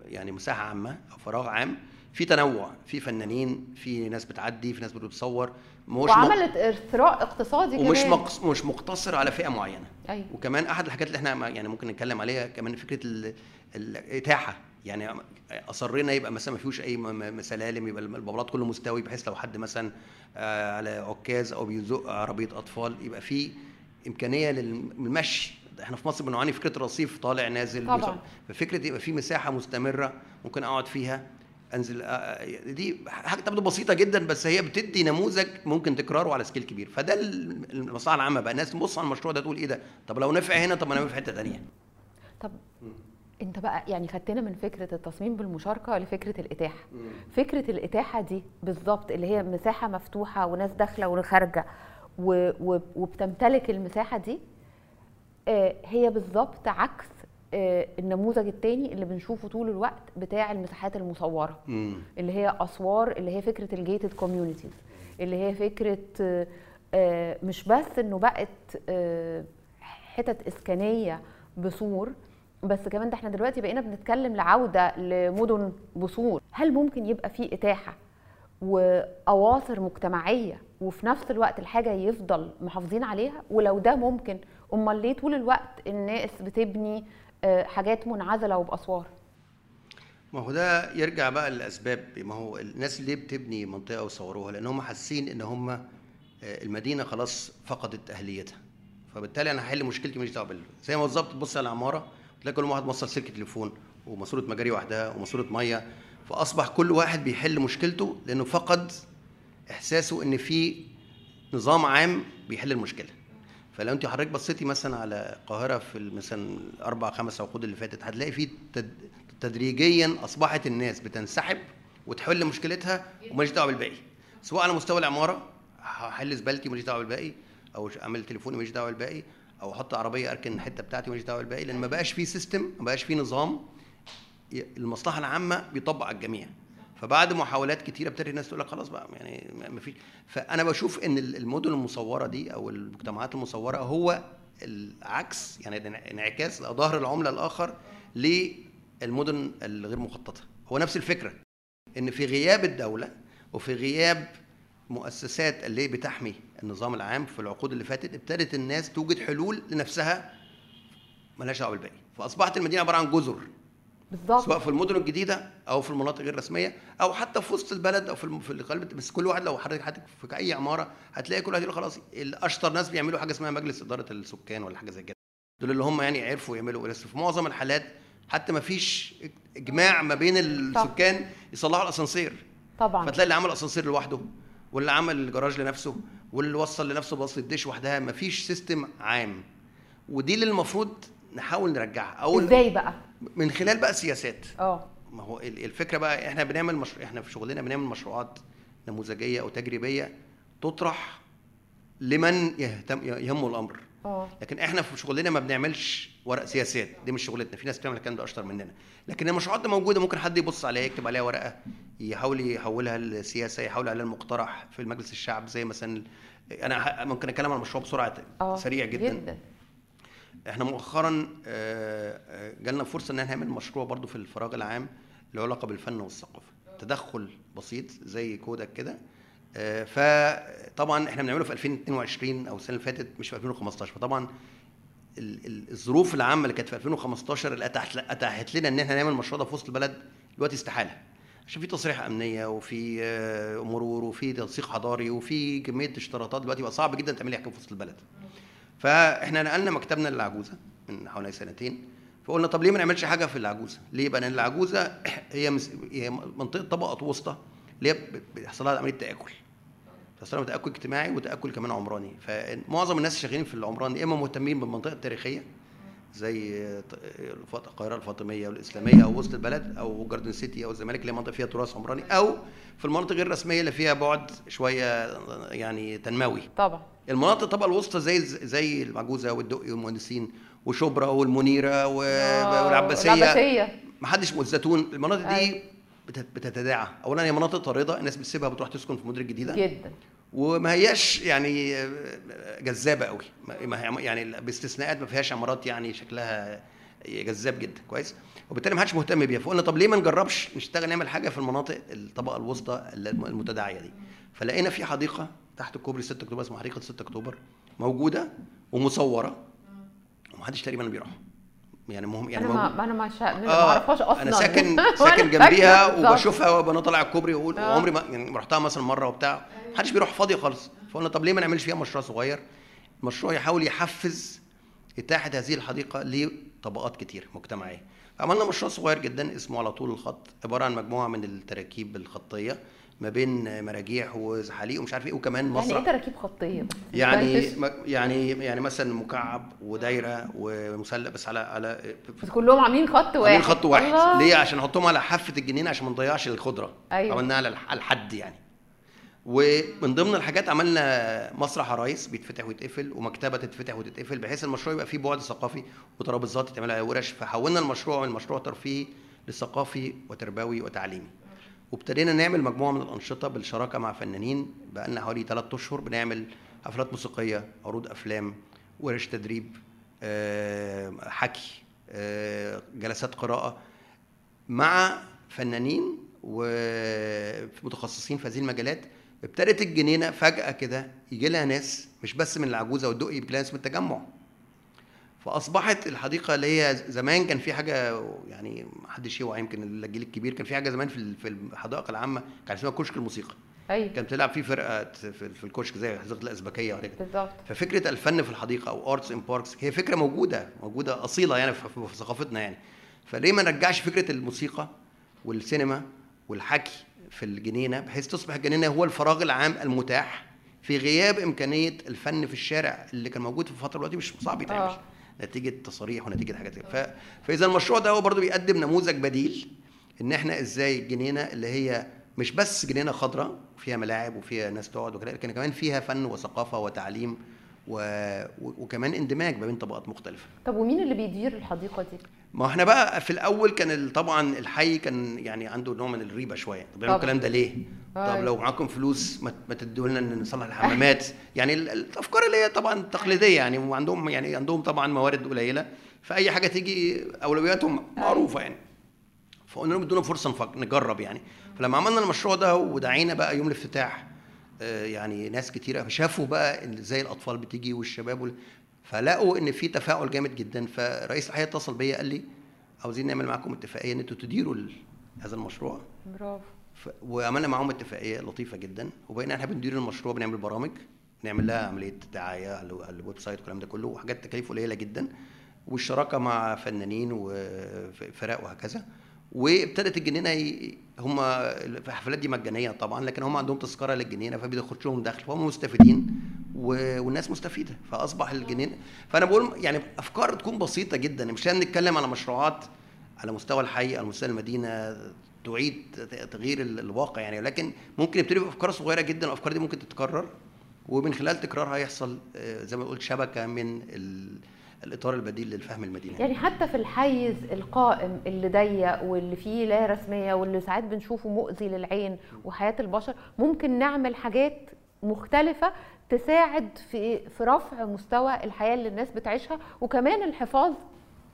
يعني مساحة عامة أو فراغ عام، في تنوع، في فنانين، في ناس بتعدي، في ناس بتتصور، وعملت إثراء اقتصادي كمان، ومش مقص... مش مقتصر على فئة معينة. أيوة. وكمان أحد الحاجات اللي احنا يعني ممكن نتكلم عليها كمان فكرة ال... الإتاحة، يعني أصرينا يبقى مثلا ما فيهوش أي سلالم، يبقى البلاط كله مستوي، بحيث لو حد مثلا على عكاز أو بيزق عربية أطفال يبقى في إمكانية للمشي. احنا في مصر بنعاني فكرة رصيف طالع نازل طبعا، ففكرة يبقى في مساحة مستمرة ممكن أقعد فيها انزل، دي حاجه تبدو بسيطه جدا بس هي بتدي نموذج ممكن تكراره على سكيل كبير. فده المصلحه العامه بقى، الناس تبص على المشروع ده تقول ايه ده، طب لو نفع هنا طب ما نعمل في حته ثانيه. طب م. انت بقى يعني خدتنا من فكره التصميم بالمشاركه لفكره الاتاحه. م. فكره الاتاحه دي بالظبط اللي هي مساحه مفتوحه وناس داخله وخارجه وبتمتلك المساحه دي، هي بالظبط عكس النموذج الثاني اللي بنشوفه طول الوقت بتاع المساحات المصوره، مم. اللي هي اسوار، اللي هي فكره الجيتد كوميونيتيز، اللي هي فكره مش بس انه بقت حتت اسكانيه بسور بس، كمان ده احنا دلوقتي بقينا بنتكلم لعوده لمدن بسور. هل ممكن يبقى في اتاحه واواصر مجتمعيه وفي نفس الوقت الحاجه يفضل محافظين عليها؟ ولو ده ممكن، امال ليه طول الوقت الناس بتبني حاجات منعزله وباسوار؟ ما هو ده يرجع بقى للاسباب. ما هو الناس ليه بتبني منطقه وصوروها؟ لان هم حاسين ان هم المدينه خلاص فقدت اهليتها، فبالتالي انا هحل مشكلتي ماليش دعوه بال، زي ما بالظبط تبص على العماره تلاقي كل واحد موصل سلك تليفون وماسوره مجاري وحدها وماسوره ميه، فاصبح كل واحد بيحل مشكلته لانه فقد احساسه ان في نظام عام بيحل المشكله. فلو انت حضرتك بصيتي مثلا على القاهره في مثلا اربع خمس عقود اللي فاتت، هتلاقي في تدريجيا اصبحت الناس بتنسحب وتحل مشكلتها وماليش دعوه بالباقي، سواء على مستوى العماره، هحل زبالتي وماليش دعوه بالباقي، او اعمل تليفوني وماليش دعوه بالباقي، او احط عربيه اركن الحته بتاعتي وماليش دعوه بالباقي، لان ما بقاش في سيستم، ما بقاش في نظام المصلحه العامه بيطبق على الجميع. فبعد محاولات كتيره ابتدت الناس تقول لك خلاص بقى يعني ما فيش. فانا بشوف ان المدن المصوره دي او المجتمعات المصوره هو العكس، يعني انعكاس ظهر العمله الاخر للمدن الغير مخططه. هو نفس الفكره، ان في غياب الدوله وفي غياب مؤسسات اللي بتحمي النظام العام في العقود اللي فاتت، ابتدت الناس توجد حلول لنفسها مالهاش دعوه بالباقي، فاصبحت المدينه عباره عن جزر بالضبط، سواء في المدن الجديده او في المناطق غير الرسميه او حتى في وسط البلد او في في قلب. بس كل واحد لو حضرتك في اي عماره هتلاقي كل واحد يقول خلاص الاشطر ناس بيعملوا حاجه اسمها مجلس اداره السكان ولا حاجه زي كده، دول اللي هم يعني عرفوا يعملوا. بس في معظم الحالات حتى ما فيش اجماع ما بين السكان يصلحوا الاسانسير طبعا، فتلاقي اللي عمل اسانسير لوحده واللي عمل الجراج لنفسه واللي وصل لنفسه بوصله الدش وحدها، ما فيش سيستم عام. ودي اللي المفروض نحاول نرجعها. او ازاي بقى؟ من خلال بقى سياسات. اه ما هو الفكره بقى احنا بنعمل مش... احنا في شغلنا بنعمل مشروعات نموذجيه او تجريبيه تطرح لمن يهتم يهمه الامر. اه لكن احنا في شغلنا ما بنعملش ورق سياسات، دي مش شغلتنا، في ناس بتعمل الكلام ده اشطر مننا. لكن المشروعات دي موجوده، ممكن حد يبص عليها يكتب عليها ورقه يحاول يحولها لسياسه، يحول عليها المقترح في المجلس الشعب. زي مثلا انا ممكن اتكلم عن المشروع بسرعه سريع جدا, جداً. احنا مؤخرا جالنا فرصه ان احنا نعمل مشروع برضو في الفراغ العام له علاقه بالفن والثقافه، تدخل بسيط زي كودك كده. فطبعا احنا بنعمله في ألفين واثنين وعشرين او السنه اللي فاتت مش في ألفين وخمستاشر، فطبعا الظروف العامه اللي كانت في ألفين وخمستاشر اللي اتاحت لنا ان احنا نعمل المشروع ده في وسط البلد دلوقتي استحاله، عشان في تصريح امنيه وفي مرور وفي تنسيق حضاري وفي كميه اشتراطات دلوقتي بقى صعب جدا تعملي حاجه في وسط البلد. فاحنا نقلنا مكتبنا للعجوزه من حوالي سنتين، فقلنا طب ليه ما نعملش حاجه في العجوزه؟ ليه بقى؟ لان العجوزه هي منطقه طبقه وسطى اللي هي بيحصل لها عمليه تاكل. بيحصل لها تاكل اجتماعي وتاكل كمان عمراني، فمعظم الناس شغالين في العمراني يا اما مهتمين بالمنطقه التاريخيه زي القاهره الفاطميه والاسلاميه او وسط البلد او جاردن سيتي او الزمالك اللي هي منطقه فيها تراث عمراني، او في المناطق غير الرسميه اللي فيها بعد شويه يعني تنموي. طبعا المناطق الطبقه الوسطى زي زي المعجوزه والدقي والمهندسين وشبرا والمنيره والعباسيه، محدش والزيتون، المناطق دي أي. بتتداعى. اولا هي مناطق طارده، الناس بتسيبها بتروح تسكن في المدن الجديده جدا، وما هياش يعني جذابه قوي، يعني باستثناءات ما فيهاش عمارات يعني شكلها جذاب جدا كويس، وبالتالي ما حدش مهتم بيها. فقلنا طب ليه ما نجربش نشتغل نعمل حاجه في المناطق الطبقه الوسطى المتداعيه دي؟ فلقينا في حديقه تحت كوبري ستة أكتوبر اسمها حديقه ستة أكتوبر موجوده ومصوره ومحدش تقريبا بيروحها، يعني مهم يعني انا ما انا ما اعرفهاش اصلا، انا ساكن ساكن جنبيها وبشوفها وانا طالع الكوبري واقول عمري ما يعني رحتها مثلا مره وبتاع، محدش بيروح، فاضيه خالص. فقلنا طب ليه ما نعملش فيها مشروع صغير، مشروع يحاول يحفز اتاحه هذه الحديقه لطبقات كتير مجتمعيه. عملنا مشروع صغير جدا اسمه على طول الخط، عباره عن مجموعه من التراكيب الخطيه ما بين مراجيح وزحاليق ومش عارف ايه، وكمان مسرح. يعني ايه تراكيب خطيه؟ يعني يعني يعني مثلا مكعب ودايره ومثلث، بس على على بس كلهم عاملين خط واحد. عاملين خط واحد الله. ليه؟ عشان نحطهم على حافه الجنينه عشان ما نضيعش الخضره. ايوه عملناها على الحد يعني. ومن ضمن الحاجات عملنا مسرح عرايس بيتفتح ويتقفل، ومكتبه تتفتح وتتقفل، بحيث المشروع يبقى فيه بعد ثقافي وترابيزات يتعمل عليها ورش. فحولنا المشروع من مشروع ترفيهي لثقافي وتربوي وتعليمي. وابتدينا نعمل مجموعه من الانشطه بالشراكه مع فنانين، بقى لنا حوالي ثلاث اشهر بنعمل حفلات موسيقيه، عروض افلام، ورش تدريب، حكي، جلسات قراءه مع فنانين ومتخصصين في هذه المجالات. ابتدت الجنينه فجاه كده يجي لها ناس مش بس من العجوزه والدقي، يجي لها ناس من التجمع. فاصبحت الحديقه اللي هي زمان كان في حاجه يعني ما حدش يوعى، يمكن الجيل الكبير، كان في حاجه زمان في في الحدائق العامه كان اسمها كشك الموسيقى. ايوه كان بتلعب فيه فرقه في الكشك زي حديقه الازبكيه وكده بالظبط. ففكره الفن في الحديقه او ارتس ان باركس هي فكره موجوده موجوده اصيله يعني في ثقافتنا يعني. فليه ما نرجعش فكره الموسيقى والسينما والحكي في الجنينه، بحيث تصبح الجنينه هو الفراغ العام المتاح في غياب امكانيه الفن في الشارع اللي كان موجود في فتره دلوقتي مش صعب يتعمل آه. نتيجه تصاريح ونتيجه حاجات كده. فاذا المشروع ده هو برضه بيقدم نموذج بديل ان احنا ازاي الجنينه اللي هي مش بس جنينه خضراء وفيها ملاعب وفيها ناس تقعد وكده، لكن كمان فيها فن وثقافه وتعليم و... وكمان اندماج ما بين طبقات مختلفه. طب ومين اللي بيدير الحديقه دي؟ ما احنا بقى في الاول كان طبعا الحي كان يعني عنده نوع من الريبه شويه، طب بيعملوا الكلام ده ليه؟ هاي. طب لو معاكم فلوس ما تدوا لنا نصلح الحمامات يعني الافكار اللي هي طبعا تقليديه يعني، وعندهم يعني عندهم طبعا موارد قليله، فاي حاجه تيجي اولوياتهم معروفه يعني. فقلنا لهم ادونا فرصه نجرب يعني. فلما عملنا المشروع ده ودعينا بقى يوم الافتتاح يعني ناس كتيره شافوا بقى ازاي الاطفال بتيجي والشباب، فلقوا ان في تفاعل جامد جدا. فرئيس الحي اتصل بيا قال لي عاوزين نعمل معاكم اتفاقيه ان انتوا تديروا هذا المشروع. برافو. وعملنا معاهم اتفاقيه لطيفه جدا، وبقينا احنا بندير المشروع، بنعمل برامج، بنعمل لها عمليه دعايه على الويب سايت والكلام ده كله، وحاجات تكاليف قليله جدا، والشراكه مع فنانين وفرق وهكذا. وابتدت الجنينه هم الحفلات دي مجانيه طبعا، لكن هم عندهم تذكره للجنينه فبيدخلش لهم دخل، فهم مستفيدين والناس مستفيده، فاصبح الجنينه. فانا بقول يعني افكار تكون بسيطه جدا، مش لازم نتكلم على مشروعات على مستوى الحي على مستوى المدينه تعيد تغيير الواقع يعني، لكن ممكن يبتدي بافكار صغيره جدا، والافكار دي ممكن تتكرر، ومن خلال تكرارها يحصل زي ما قلت شبكه من ال الاطار البديل للفهم المدينه. يعني حتى في الحيز القائم اللي ضيق واللي فيه لا رسميه واللي ساعات بنشوفه مؤذي للعين وحياه البشر، ممكن نعمل حاجات مختلفه تساعد في في رفع مستوى الحياه اللي الناس بتعيشها، وكمان الحفاظ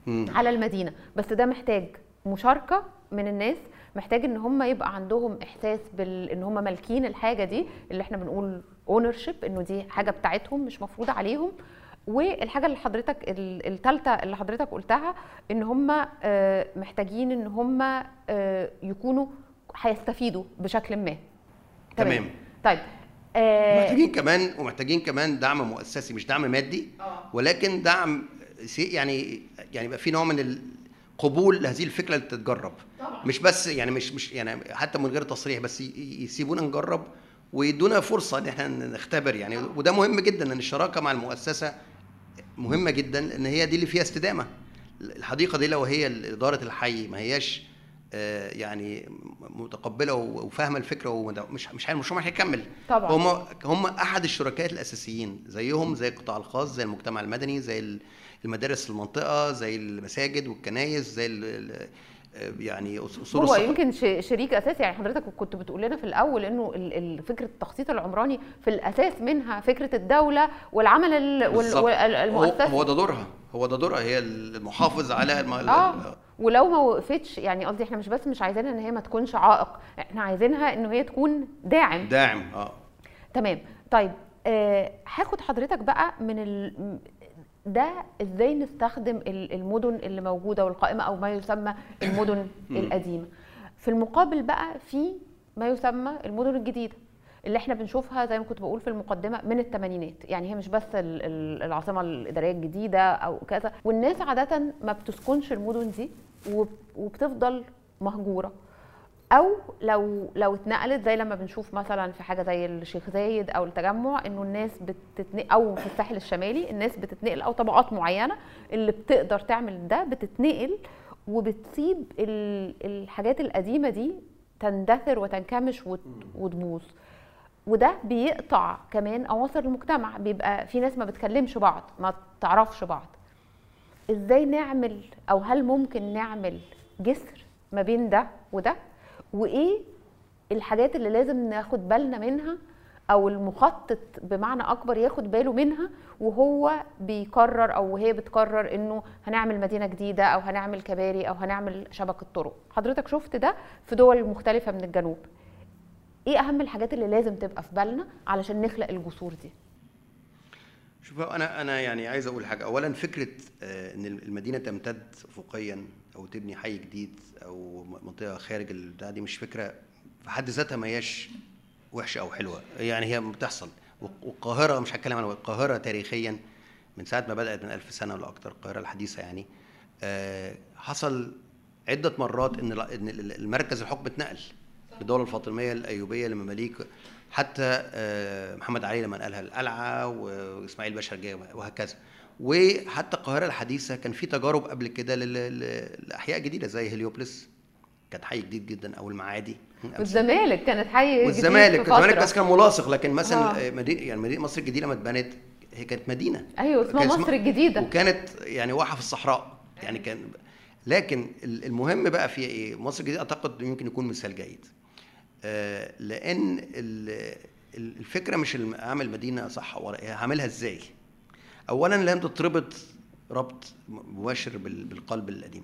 مم. على المدينه. بس ده محتاج مشاركه من الناس، محتاج ان هم يبقى عندهم احساس بال ان هم مالكين الحاجه دي، اللي احنا بنقول اونرشيب، انه دي حاجه بتاعتهم مش مفروضه عليهم. والحاجه اللي حضرتك الثالثه اللي حضرتك قلتها، ان هم محتاجين ان هم يكونوا هيستفيدوا بشكل ما. تمام, تمام. طيب آه محتاجين كمان ومحتاجين كمان دعم مؤسسي، مش دعم مادي ولكن دعم يعني يعني يبقى في نوع من ال قبول هذه الفكره اللي تتجرب طبعا. مش بس يعني مش مش يعني حتى من غير تصريح، بس يسيبونا نجرب ويدونا فرصه ان احنا نختبر يعني طبعا. وده مهم جدا، ان الشراكه مع المؤسسه مهمه جدا، لان هي دي اللي فيها استدامه. الحديقه دي لو هي اداره الحي ما هياش يعني متقبله وفاهمه الفكره ومش مش مش هيكمل. هم هم احد الشركاء الاساسيين، زيهم زي القطاع الخاص، زي المجتمع المدني، زي المدارس المنطقه، زي المساجد والكنايس، زي يعني اصول. هو يمكن شريك اساسي. يعني حضرتك كنت بتقول لنا في الاول انه فكره التخطيط العمراني في الاساس منها فكره الدوله والعمل المؤسسي. هو ده دورها، هو ده دورها، هي المحافظ على الم... آه. ولو ما وقفتش، يعني قصدي احنا مش بس مش عايزينها ان هي ما تكونش عائق، احنا عايزينها ان هي تكون داعم داعم اه تمام. طيب آه هاخد حضرتك بقى من ال... ده ازاي نستخدم المدن اللي موجوده والقائمه، او ما يسمى المدن القديمه. في المقابل بقى في ما يسمى المدن الجديده اللي احنا بنشوفها زي ما كنت بقول في المقدمه من الثمانينات. يعني هي مش بس العاصمه الاداريه الجديده او كذا، والناس عاده ما بتسكنش المدن دي وبتفضل مهجوره، او لو لو اتنقلت زي لما بنشوف مثلا في حاجه زي الشيخ زايد او التجمع، انه الناس بتتنقل، او في الساحل الشمالي الناس بتتنقل، او طبقات معينه اللي بتقدر تعمل ده بتتنقل وبتسيب الحاجات القديمه دي تندثر وتنكمش وتبوظ، وده بيقطع كمان اواصر المجتمع، بيبقى في ناس ما بتكلمش بعض، ما تعرفش بعض. ازاي نعمل، او هل ممكن نعمل جسر ما بين ده وده؟ وايه الحاجات اللي لازم ناخد بالنا منها، او المخطط بمعنى اكبر ياخد باله منها وهو بيقرر او هي بتقرر انه هنعمل مدينه جديده، او هنعمل كباري، او هنعمل شبكه طرق؟ حضرتك شفت ده في دول مختلفه من الجنوب. ايه اهم الحاجات اللي لازم تبقى في بالنا علشان نخلق الجسور دي؟ شوف، انا انا يعني عايز اقول حاجه. اولا فكره ان المدينه تمتد افقيا، او تبني حي جديد او منطقه خارج البتاع دي، مش فكره في حد ذاتها ما هياش وحشه او حلوه، يعني هي بتحصل. والقاهره مش هتكلم عن القاهره تاريخيا من ساعه ما بدات من ألف سنه ولا اكتر، القاهره الحديثه يعني حصل عده مرات ان المركز الحكم اتنقل من الدوله الفاطميه الايوبيه لمماليك، حتى محمد علي لما نقلها القلعه، واسماعيل باشا جه، وهكذا. وحتى القاهره الحديثه كان في تجارب قبل كده لاحياء جديده، زي هليوبلس كان حي جديد جدا، او المعادي، والزمالك كانت حي جديد. والزمالك الزمالك بس كان ملاصق، لكن مثلا مدينه يعني مدينه مصر الجديده لما اتبنت هي كانت مدينه، ايوه اسمها مصر الجديده، وكانت يعني واقعه في الصحراء يعني كان. لكن المهم بقى في ايه، مصر الجديده اعتقد يمكن يكون مثال جيد، لان الفكره مش اعمل مدينه صح ولا هعملها ازاي. اولا لازم تتربط ربط مباشر بالقلب القديم،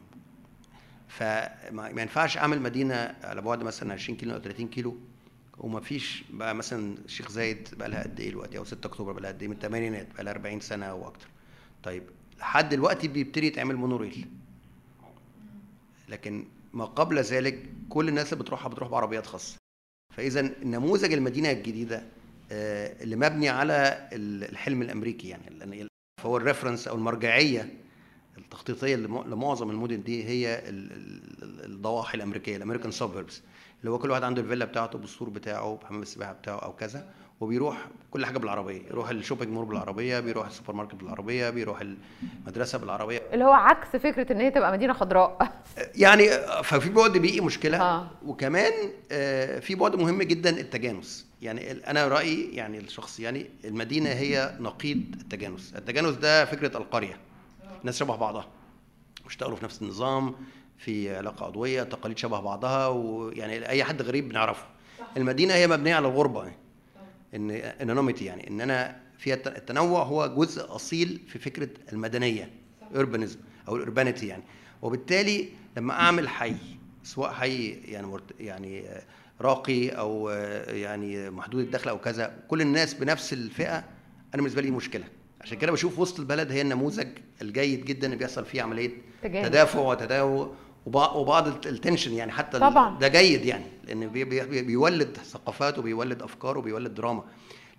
فما ينفعش اعمل مدينه على بعد مثلا عشرين كيلو او ثلاثين كيلو وما فيش بقى. مثلا الشيخ زايد بقى لها قد ايه دلوقتي، او ستة اكتوبر بقى لها قد ايه، من الثمانينات بقى لها أربعين سنه او اكتر. طيب لحد دلوقتي بيبتدي يتعمل مونوريل، لكن ما قبل ذلك كل الناس اللي بتروحها بتروح بعربيات خاصه. فاذا نموذج المدينه الجديده اللي مبني على الحلم الامريكي، يعني فهو الريفرنس او المرجعيه التخطيطيه لمعظم المدن دي هي الضواحي الامريكيه، الامريكان سوبربس، اللي هو كل واحد عنده الفيلا بتاعته بالسور بتاعه بحمام السباحه بتاعه او كذا، وبيروح كل حاجه بالعربيه، يروح الشوبينج مول بالعربيه، بيروح السوبر ماركت بالعربيه، بيروح المدرسه بالعربيه، اللي هو عكس فكره ان هي تبقى مدينه خضراء يعني. ففي بعد بيئي مشكله آه. وكمان في بعد مهم جدا، التجانس. يعني انا رايي يعني الشخصي، يعني المدينه هي نقيض التجانس. التجانس ده فكره القريه، الناس شبه بعضها، بيشتغلوا في نفس النظام، في علاقه عضويه، تقاليد شبه بعضها، ويعني اي حد غريب بنعرفه. المدينه هي مبنيه على الغربه، ان انونيميتي يعني ان انا فيها التنوع هو جزء اصيل في فكره المدنيه اوربانيزم او الاوربانيتي يعني. وبالتالي لما اعمل حي سواء حي يعني يعني راقي او يعني محدود الدخل او كذا كل الناس بنفس الفئه، انا بالنسبه لي مشكله. عشان كده بشوف وسط البلد هي النموذج الجيد جدا اللي بيحصل فيه عمليه تدافع وتداول وبعض التنشن يعني حتى طبعا. ده جيد يعني لان بيولد ثقافات وبيولد افكار وبيولد دراما.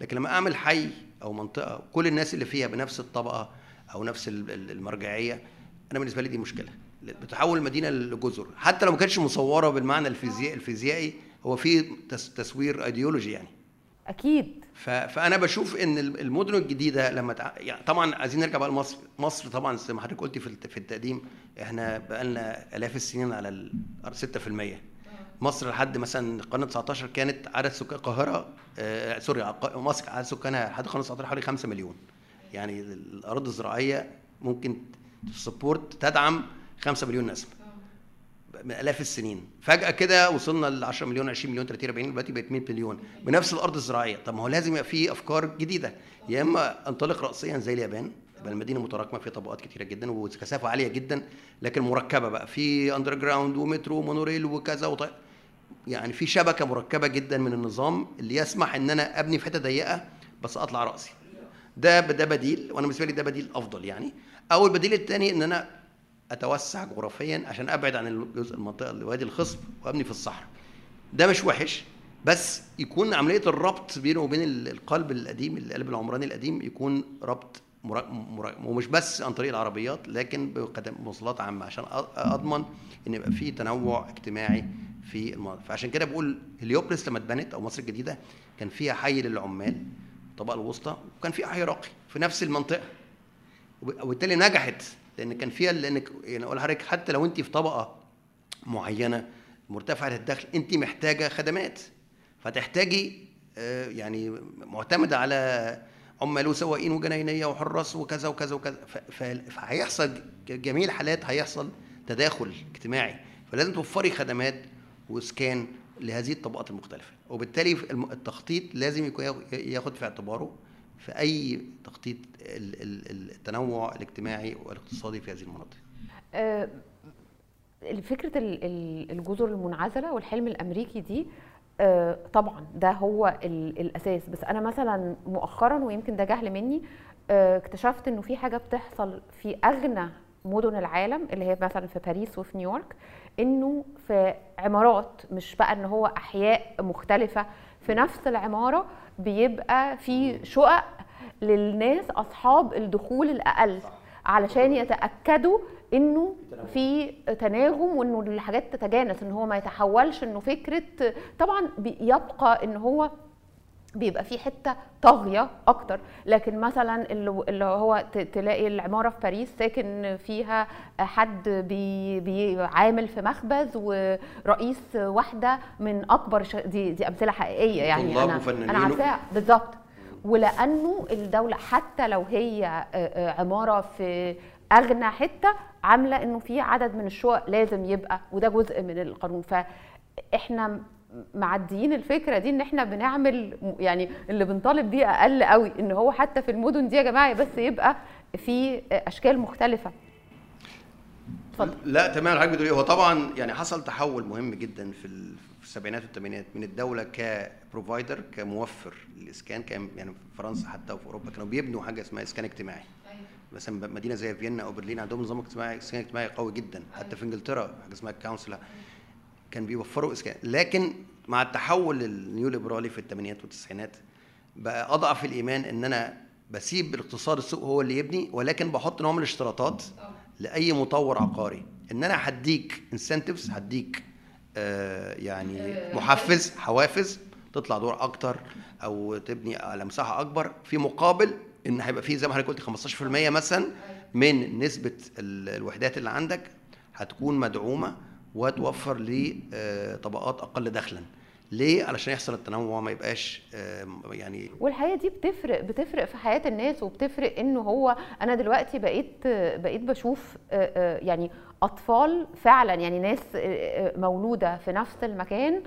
لكن لما اعمل حي او منطقه كل الناس اللي فيها بنفس الطبقه او نفس المرجعيه، انا بالنسبه لي دي مشكله. بتحول المدينه لجزر حتى لو ما كانتش مصوره بالمعنى الفيزيائي الفيزيائي، هو في تصوير ايديولوجي يعني اكيد. فانا بشوف ان المدن الجديده لما تع... يعني طبعا عايزين نرجع بقى لمصر. مصر طبعا زي ما حضرتك قلتي في التقديم احنا بقى لنا الاف السنين على ال ستة في المية. مصر لحد مثلا القرن التاسع عشر كانت عدد سكان القاهره آه سوري مصر عدد سكانها لحد القرن التاسع عشر حوالي خمسة مليون. يعني الاراضي الزراعيه ممكن تسبورت تدعم خمسة مليون نسمه من الاف السنين. فجاه كده وصلنا ل عشرة مليون عشرين مليون ثلاثين أربعين، دلوقتي بقت مية مليون بنفس الارض الزراعيه. طب ما هو لازم يبقى في افكار جديده، يا اما انطلق راسيا زي اليابان يبقى المدينه متراكمه في طبقات كتيره جدا وكثافه عاليه جدا لكن مركبه بقى في اندر جراوند ومترو ومونوريل وكذا وطيب. يعني في شبكه مركبه جدا من النظام اللي يسمح ان انا ابني في حته ضيقه بس اطلع راسي. ده ده بديل وانا بالنسبه لي ده بديل افضل يعني. او البديل الثاني ان انا اتوسع جغرافيا عشان ابعد عن الجزء المنطقه اللي وادي الخصب وابني في الصحراء. ده مش وحش بس يكون عمليه الربط بينه وبين القلب القديم القلب العمراني القديم يكون ربط مرا... مرا... ومش بس عن طريق العربيات لكن بمواصلات عامه عشان اضمن ان يبقى في تنوع اجتماعي في المنطقه. فعشان كده بقول هليوبلس لما اتبنت او مصر الجديده كان فيها حي للعمال الطبقه الوسطى وكان فيها حي راقي في نفس المنطقه وبالتالي نجحت لان كان فيها لانك يعني اقول لحضرتك حتى لو انت في طبقه معينه مرتفعه الدخل انت محتاجه خدمات فتحتاجي يعني معتمده على عمال وسواقين وجناينيه وحراس وكذا وكذا وكذا. فهيحصل جميع الحالات هيحصل تداخل اجتماعي فلازم توفري خدمات واسكان لهذه الطبقات المختلفه. وبالتالي التخطيط لازم يكون ياخد في اعتباره في أي تخطيط التنوع الاجتماعي والاقتصادي في هذه المناطق. أه فكرة الجزر المنعزلة والحلم الأمريكي دي أه طبعا ده هو الأساس. بس أنا مثلا مؤخرا ويمكن ده جهل مني أه اكتشفت إنه في حاجة بتحصل في أغنى مدن العالم اللي هي مثلا في باريس وفي نيويورك، إنه في عمارات مش بقى إن هو أحياء مختلفة في نفس العمارة بيبقى في شقق للناس أصحاب الدخول الأقل علشان يتأكدوا إنه في تناغم وإنه الحاجات تتجانس إن هو ما يتحولش إنه فكرة طبعا بيبقى إن هو بيبقى في حته طاغيه اكتر. لكن مثلا اللي هو تلاقي العماره في باريس ساكن فيها حد بي بي عامل في مخبز ورئيس واحده من اكبر ش... دي دي امثله حقيقيه يعني انا انا عارفاها بالظبط. ولانه الدوله حتى لو هي عماره في اغنى حته عامله انه في عدد من الشقق لازم يبقى وده جزء من القانون. فاحنا معديين الفكره دي ان احنا بنعمل يعني اللي بنطالب بيه اقل قوي ان هو حتى في المدن دي يا جماعه بس يبقى في اشكال مختلفه. اتفضل. لا تمام الحاج بتقول ايه. هو طبعا يعني حصل تحول مهم جدا في السبعينات والثمانينات من الدوله كبروفايدر كموفر للاسكان كان يعني في فرنسا حتى وفي اوروبا كانوا بيبنوا حاجه اسمها اسكان اجتماعي. مثلا مدينه زي فيينا او برلين عندهم نظام اجتماعي اسكان اجتماعي قوي جدا. حتى في انجلترا حاجه اسمها الكونسل كان بيوفروا اسكان. لكن مع التحول النيو ليبرالي في الثمانينات والتسعينات بقى اضعف الايمان ان انا بسيب الاقتصاد السوق هو اللي يبني ولكن بحط نوع من الاشتراطات لاي مطور عقاري ان انا هديك انسنتفز هديك آه يعني محفز حوافز تطلع دور اكتر او تبني على مساحه اكبر في مقابل ان هيبقى في زي ما حضرتك قلت خمستاشر في المية مثلا من نسبه الوحدات اللي عندك هتكون مدعومه وتوفر لطبقات اقل دخلا. ليه؟ علشان يحصل التنوع ما يبقاش يعني. والحقيقه دي بتفرق بتفرق في حياه الناس وبتفرق انه هو انا دلوقتي بقيت بقيت بشوف يعني اطفال فعلا يعني ناس مولوده في نفس المكان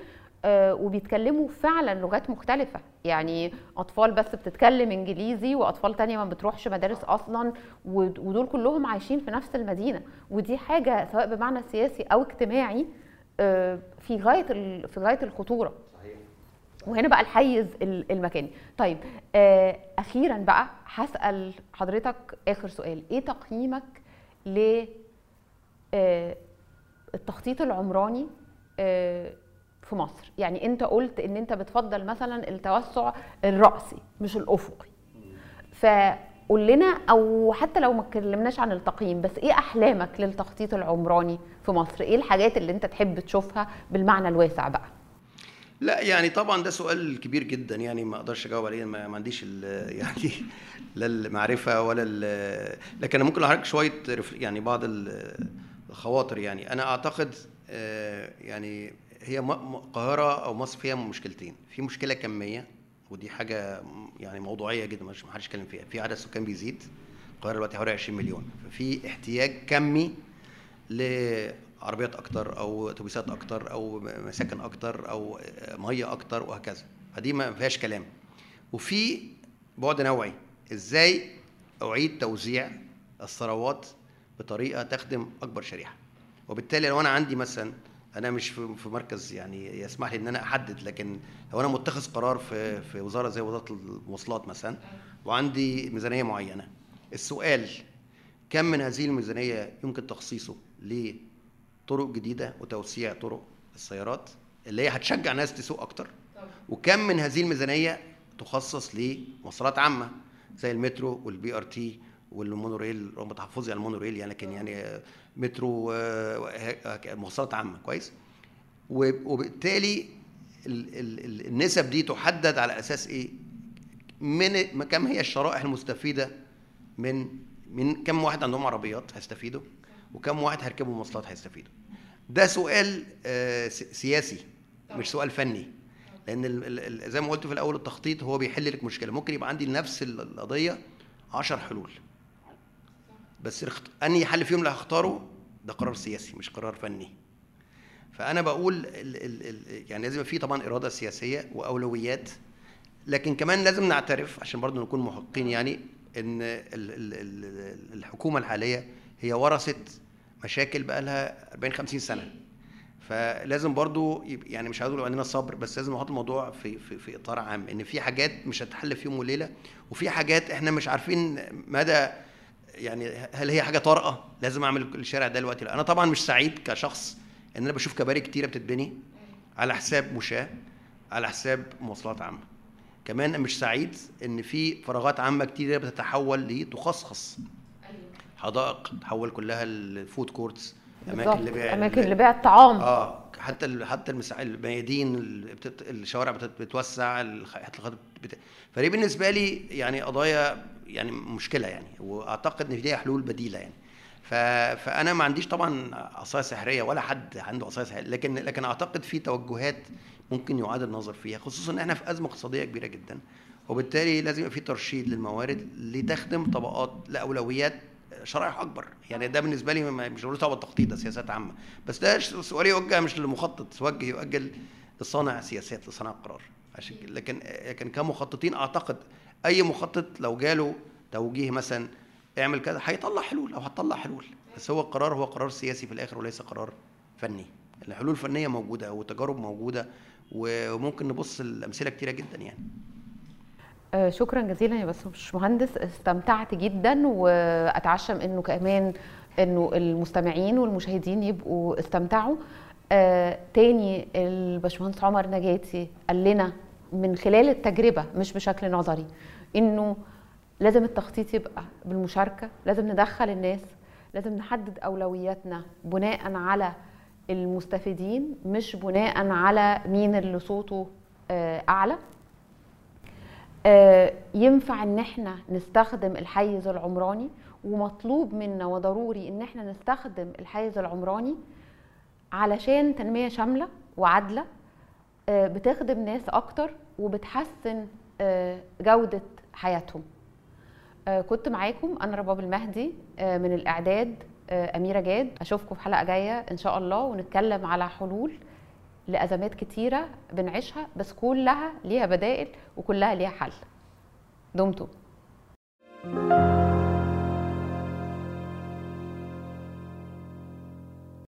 وبيتكلموا فعلا لغات مختلفة، يعني أطفال بس بتتكلم إنجليزي وأطفال تانية ما بتروحش مدارس أصلا، ودول كلهم عايشين في نفس المدينة. ودي حاجة سواء بمعنى سياسي أو اجتماعي في غاية في غاية الخطورة. وهنا بقى الحيز المكاني. طيب أخيرا بقى هسأل حضرتك آخر سؤال، إيه تقييمك للتخطيط العمراني في مصر؟ يعني انت قلت ان انت بتفضل مثلا التوسع الرأسي مش الأفقي، فقول لنا، او حتى لو ما اتكلمناش عن التقييم، بس ايه احلامك للتخطيط العمراني في مصر؟ ايه الحاجات اللي انت تحب تشوفها بالمعنى الواسع بقى؟ لا يعني طبعا ده سؤال كبير جدا، يعني ما اقدرش اجاوب عليه، ما عنديش يعني لا المعرفه ولا، لكن انا ممكن لحضرتك شويه يعني بعض الخواطر. يعني انا اعتقد يعني هي القاهرة أو مصر فيها مشكلتين، في مشكلة كمية ودي حاجة يعني موضوعية جدا ما حدش يتكلم فيها، في عدد السكان بيزيد، القاهرة دلوقتي حوالي عشرين مليون، ففي احتياج كمي لعربيات أكتر أو أتوبيسات أكتر أو مساكن أكتر أو مية أكتر وهكذا، فدي ما فيهاش كلام. وفي بعد نوعي، إزاي أعيد توزيع الثروات بطريقة تخدم أكبر شريحة، وبالتالي لو أنا عندي مثلا، أنا مش في مركز يعني يسمح لي إن أنا أحدد، لكن لو أنا متخذ قرار في في وزارة زي وزارة المواصلات مثلا، وعندي ميزانية معينة، السؤال كم من هذه الميزانية يمكن تخصيصه لطرق جديدة وتوسيع طرق السيارات اللي هي هتشجع ناس تسوق أكتر، وكم من هذه الميزانية تخصص لمواصلات عامة زي المترو والبي آر تي والمونوريل، رغم تحفظي على المونوريل يعني، لكن يعني مترو مواصلات عامه كويس. وبالتالي النسب دي تحدد على اساس ايه؟ من كم هي الشرائح المستفيده من من كم واحد عندهم عربيات هيستفيدوا، وكم واحد هيركبوا مواصلات هيستفيدوا. ده سؤال سياسي مش سؤال فني، لان زي ما قلت في الاول التخطيط هو بيحل لك مشكله، ممكن يبقى عندي نفس القضيه عشر حلول، بس اني حل فيهم اللي هختاره ده قرار سياسي مش قرار فني. فانا بقول ال ال ال يعني لازم في طبعا اراده سياسيه واولويات، لكن كمان لازم نعترف عشان برضه نكون محقين يعني ان ال ال ال الحكومه الحاليه هي ورثت مشاكل بقى لها أربعين خمسين سنة، فلازم برضه يعني مش عايز اقول عندنا صبر، بس لازم نحط الموضوع في في في اطار عام، ان في حاجات مش هتتحل في يوم وليله، وفي حاجات احنا مش عارفين مدى يعني هل هي حاجه طارئه لازم اعمل الشارع ده دلوقتي. لا انا طبعا مش سعيد كشخص ان انا بشوف كباري كتيره بتتبني على حساب مشاه، على حساب مواصلات عامه. كمان مش سعيد ان في فراغات عامه كتيره بتتحول لتخصص، حدائق تحول كلها لفود كورتس، اماكن لبيع اماكن لبيع الطعام، اه حتى حتى الميادين، الشوارع بتتوسع، بت... فدي بالنسبه لي يعني قضايا يعني مشكله يعني، واعتقد ان فيها حلول بديله يعني. ف... فانا ما عنديش طبعا عصايه سحريه ولا حد عنده عصايه سحريه، لكن لكن اعتقد في توجهات ممكن يعاد النظر فيها، خصوصا ان احنا في ازمه اقتصاديه كبيره جدا، وبالتالي لازم يبقى في ترشيد للموارد لتخدم طبقات لاولويات شرائح اكبر. يعني ده بالنسبه لي مش ضروري طبعا التخطيط، ده سياسات عامه، بس ده سؤال يوجه مش للمخطط، سؤال يؤجل لصانع سياسات لصانع القرار. عشان لكن لكن كمخططين اعتقد اي مخطط لو جاله توجيه مثلا اعمل كذا هيطلع حلول او هتطلع حلول، بس هو القرار هو قرار سياسي في الاخر وليس قرار فني. الحلول الفنيه موجوده وتجارب موجوده، وممكن نبص لامثله كتيره جدا يعني. شكرا جزيلا يا باشمهندس، استمتعت جدا، واتعشم انه كمان انه المستمعين والمشاهدين يبقوا استمتعوا. آه تاني الباشمهندس عمر نجاتي قال لنا من خلال التجربه مش بشكل نظري انه لازم التخطيط يبقى بالمشاركه، لازم ندخل الناس، لازم نحدد اولوياتنا بناء على المستفيدين مش بناء على مين اللي صوته آه اعلى. ينفع ان احنا نستخدم الحيز العمراني، ومطلوب منا وضروري ان احنا نستخدم الحيز العمراني علشان تنمية شاملة وعادلة بتخدم ناس اكتر وبتحسن جودة حياتهم. كنت معاكم انا رباب المهدي، من الاعداد أميرة جاد. اشوفكم في حلقة جاية ان شاء الله، ونتكلم على حلول لأزمات كتيرة بنعيشها، بس كلها ليها بدائل وكلها ليها حل. دمتم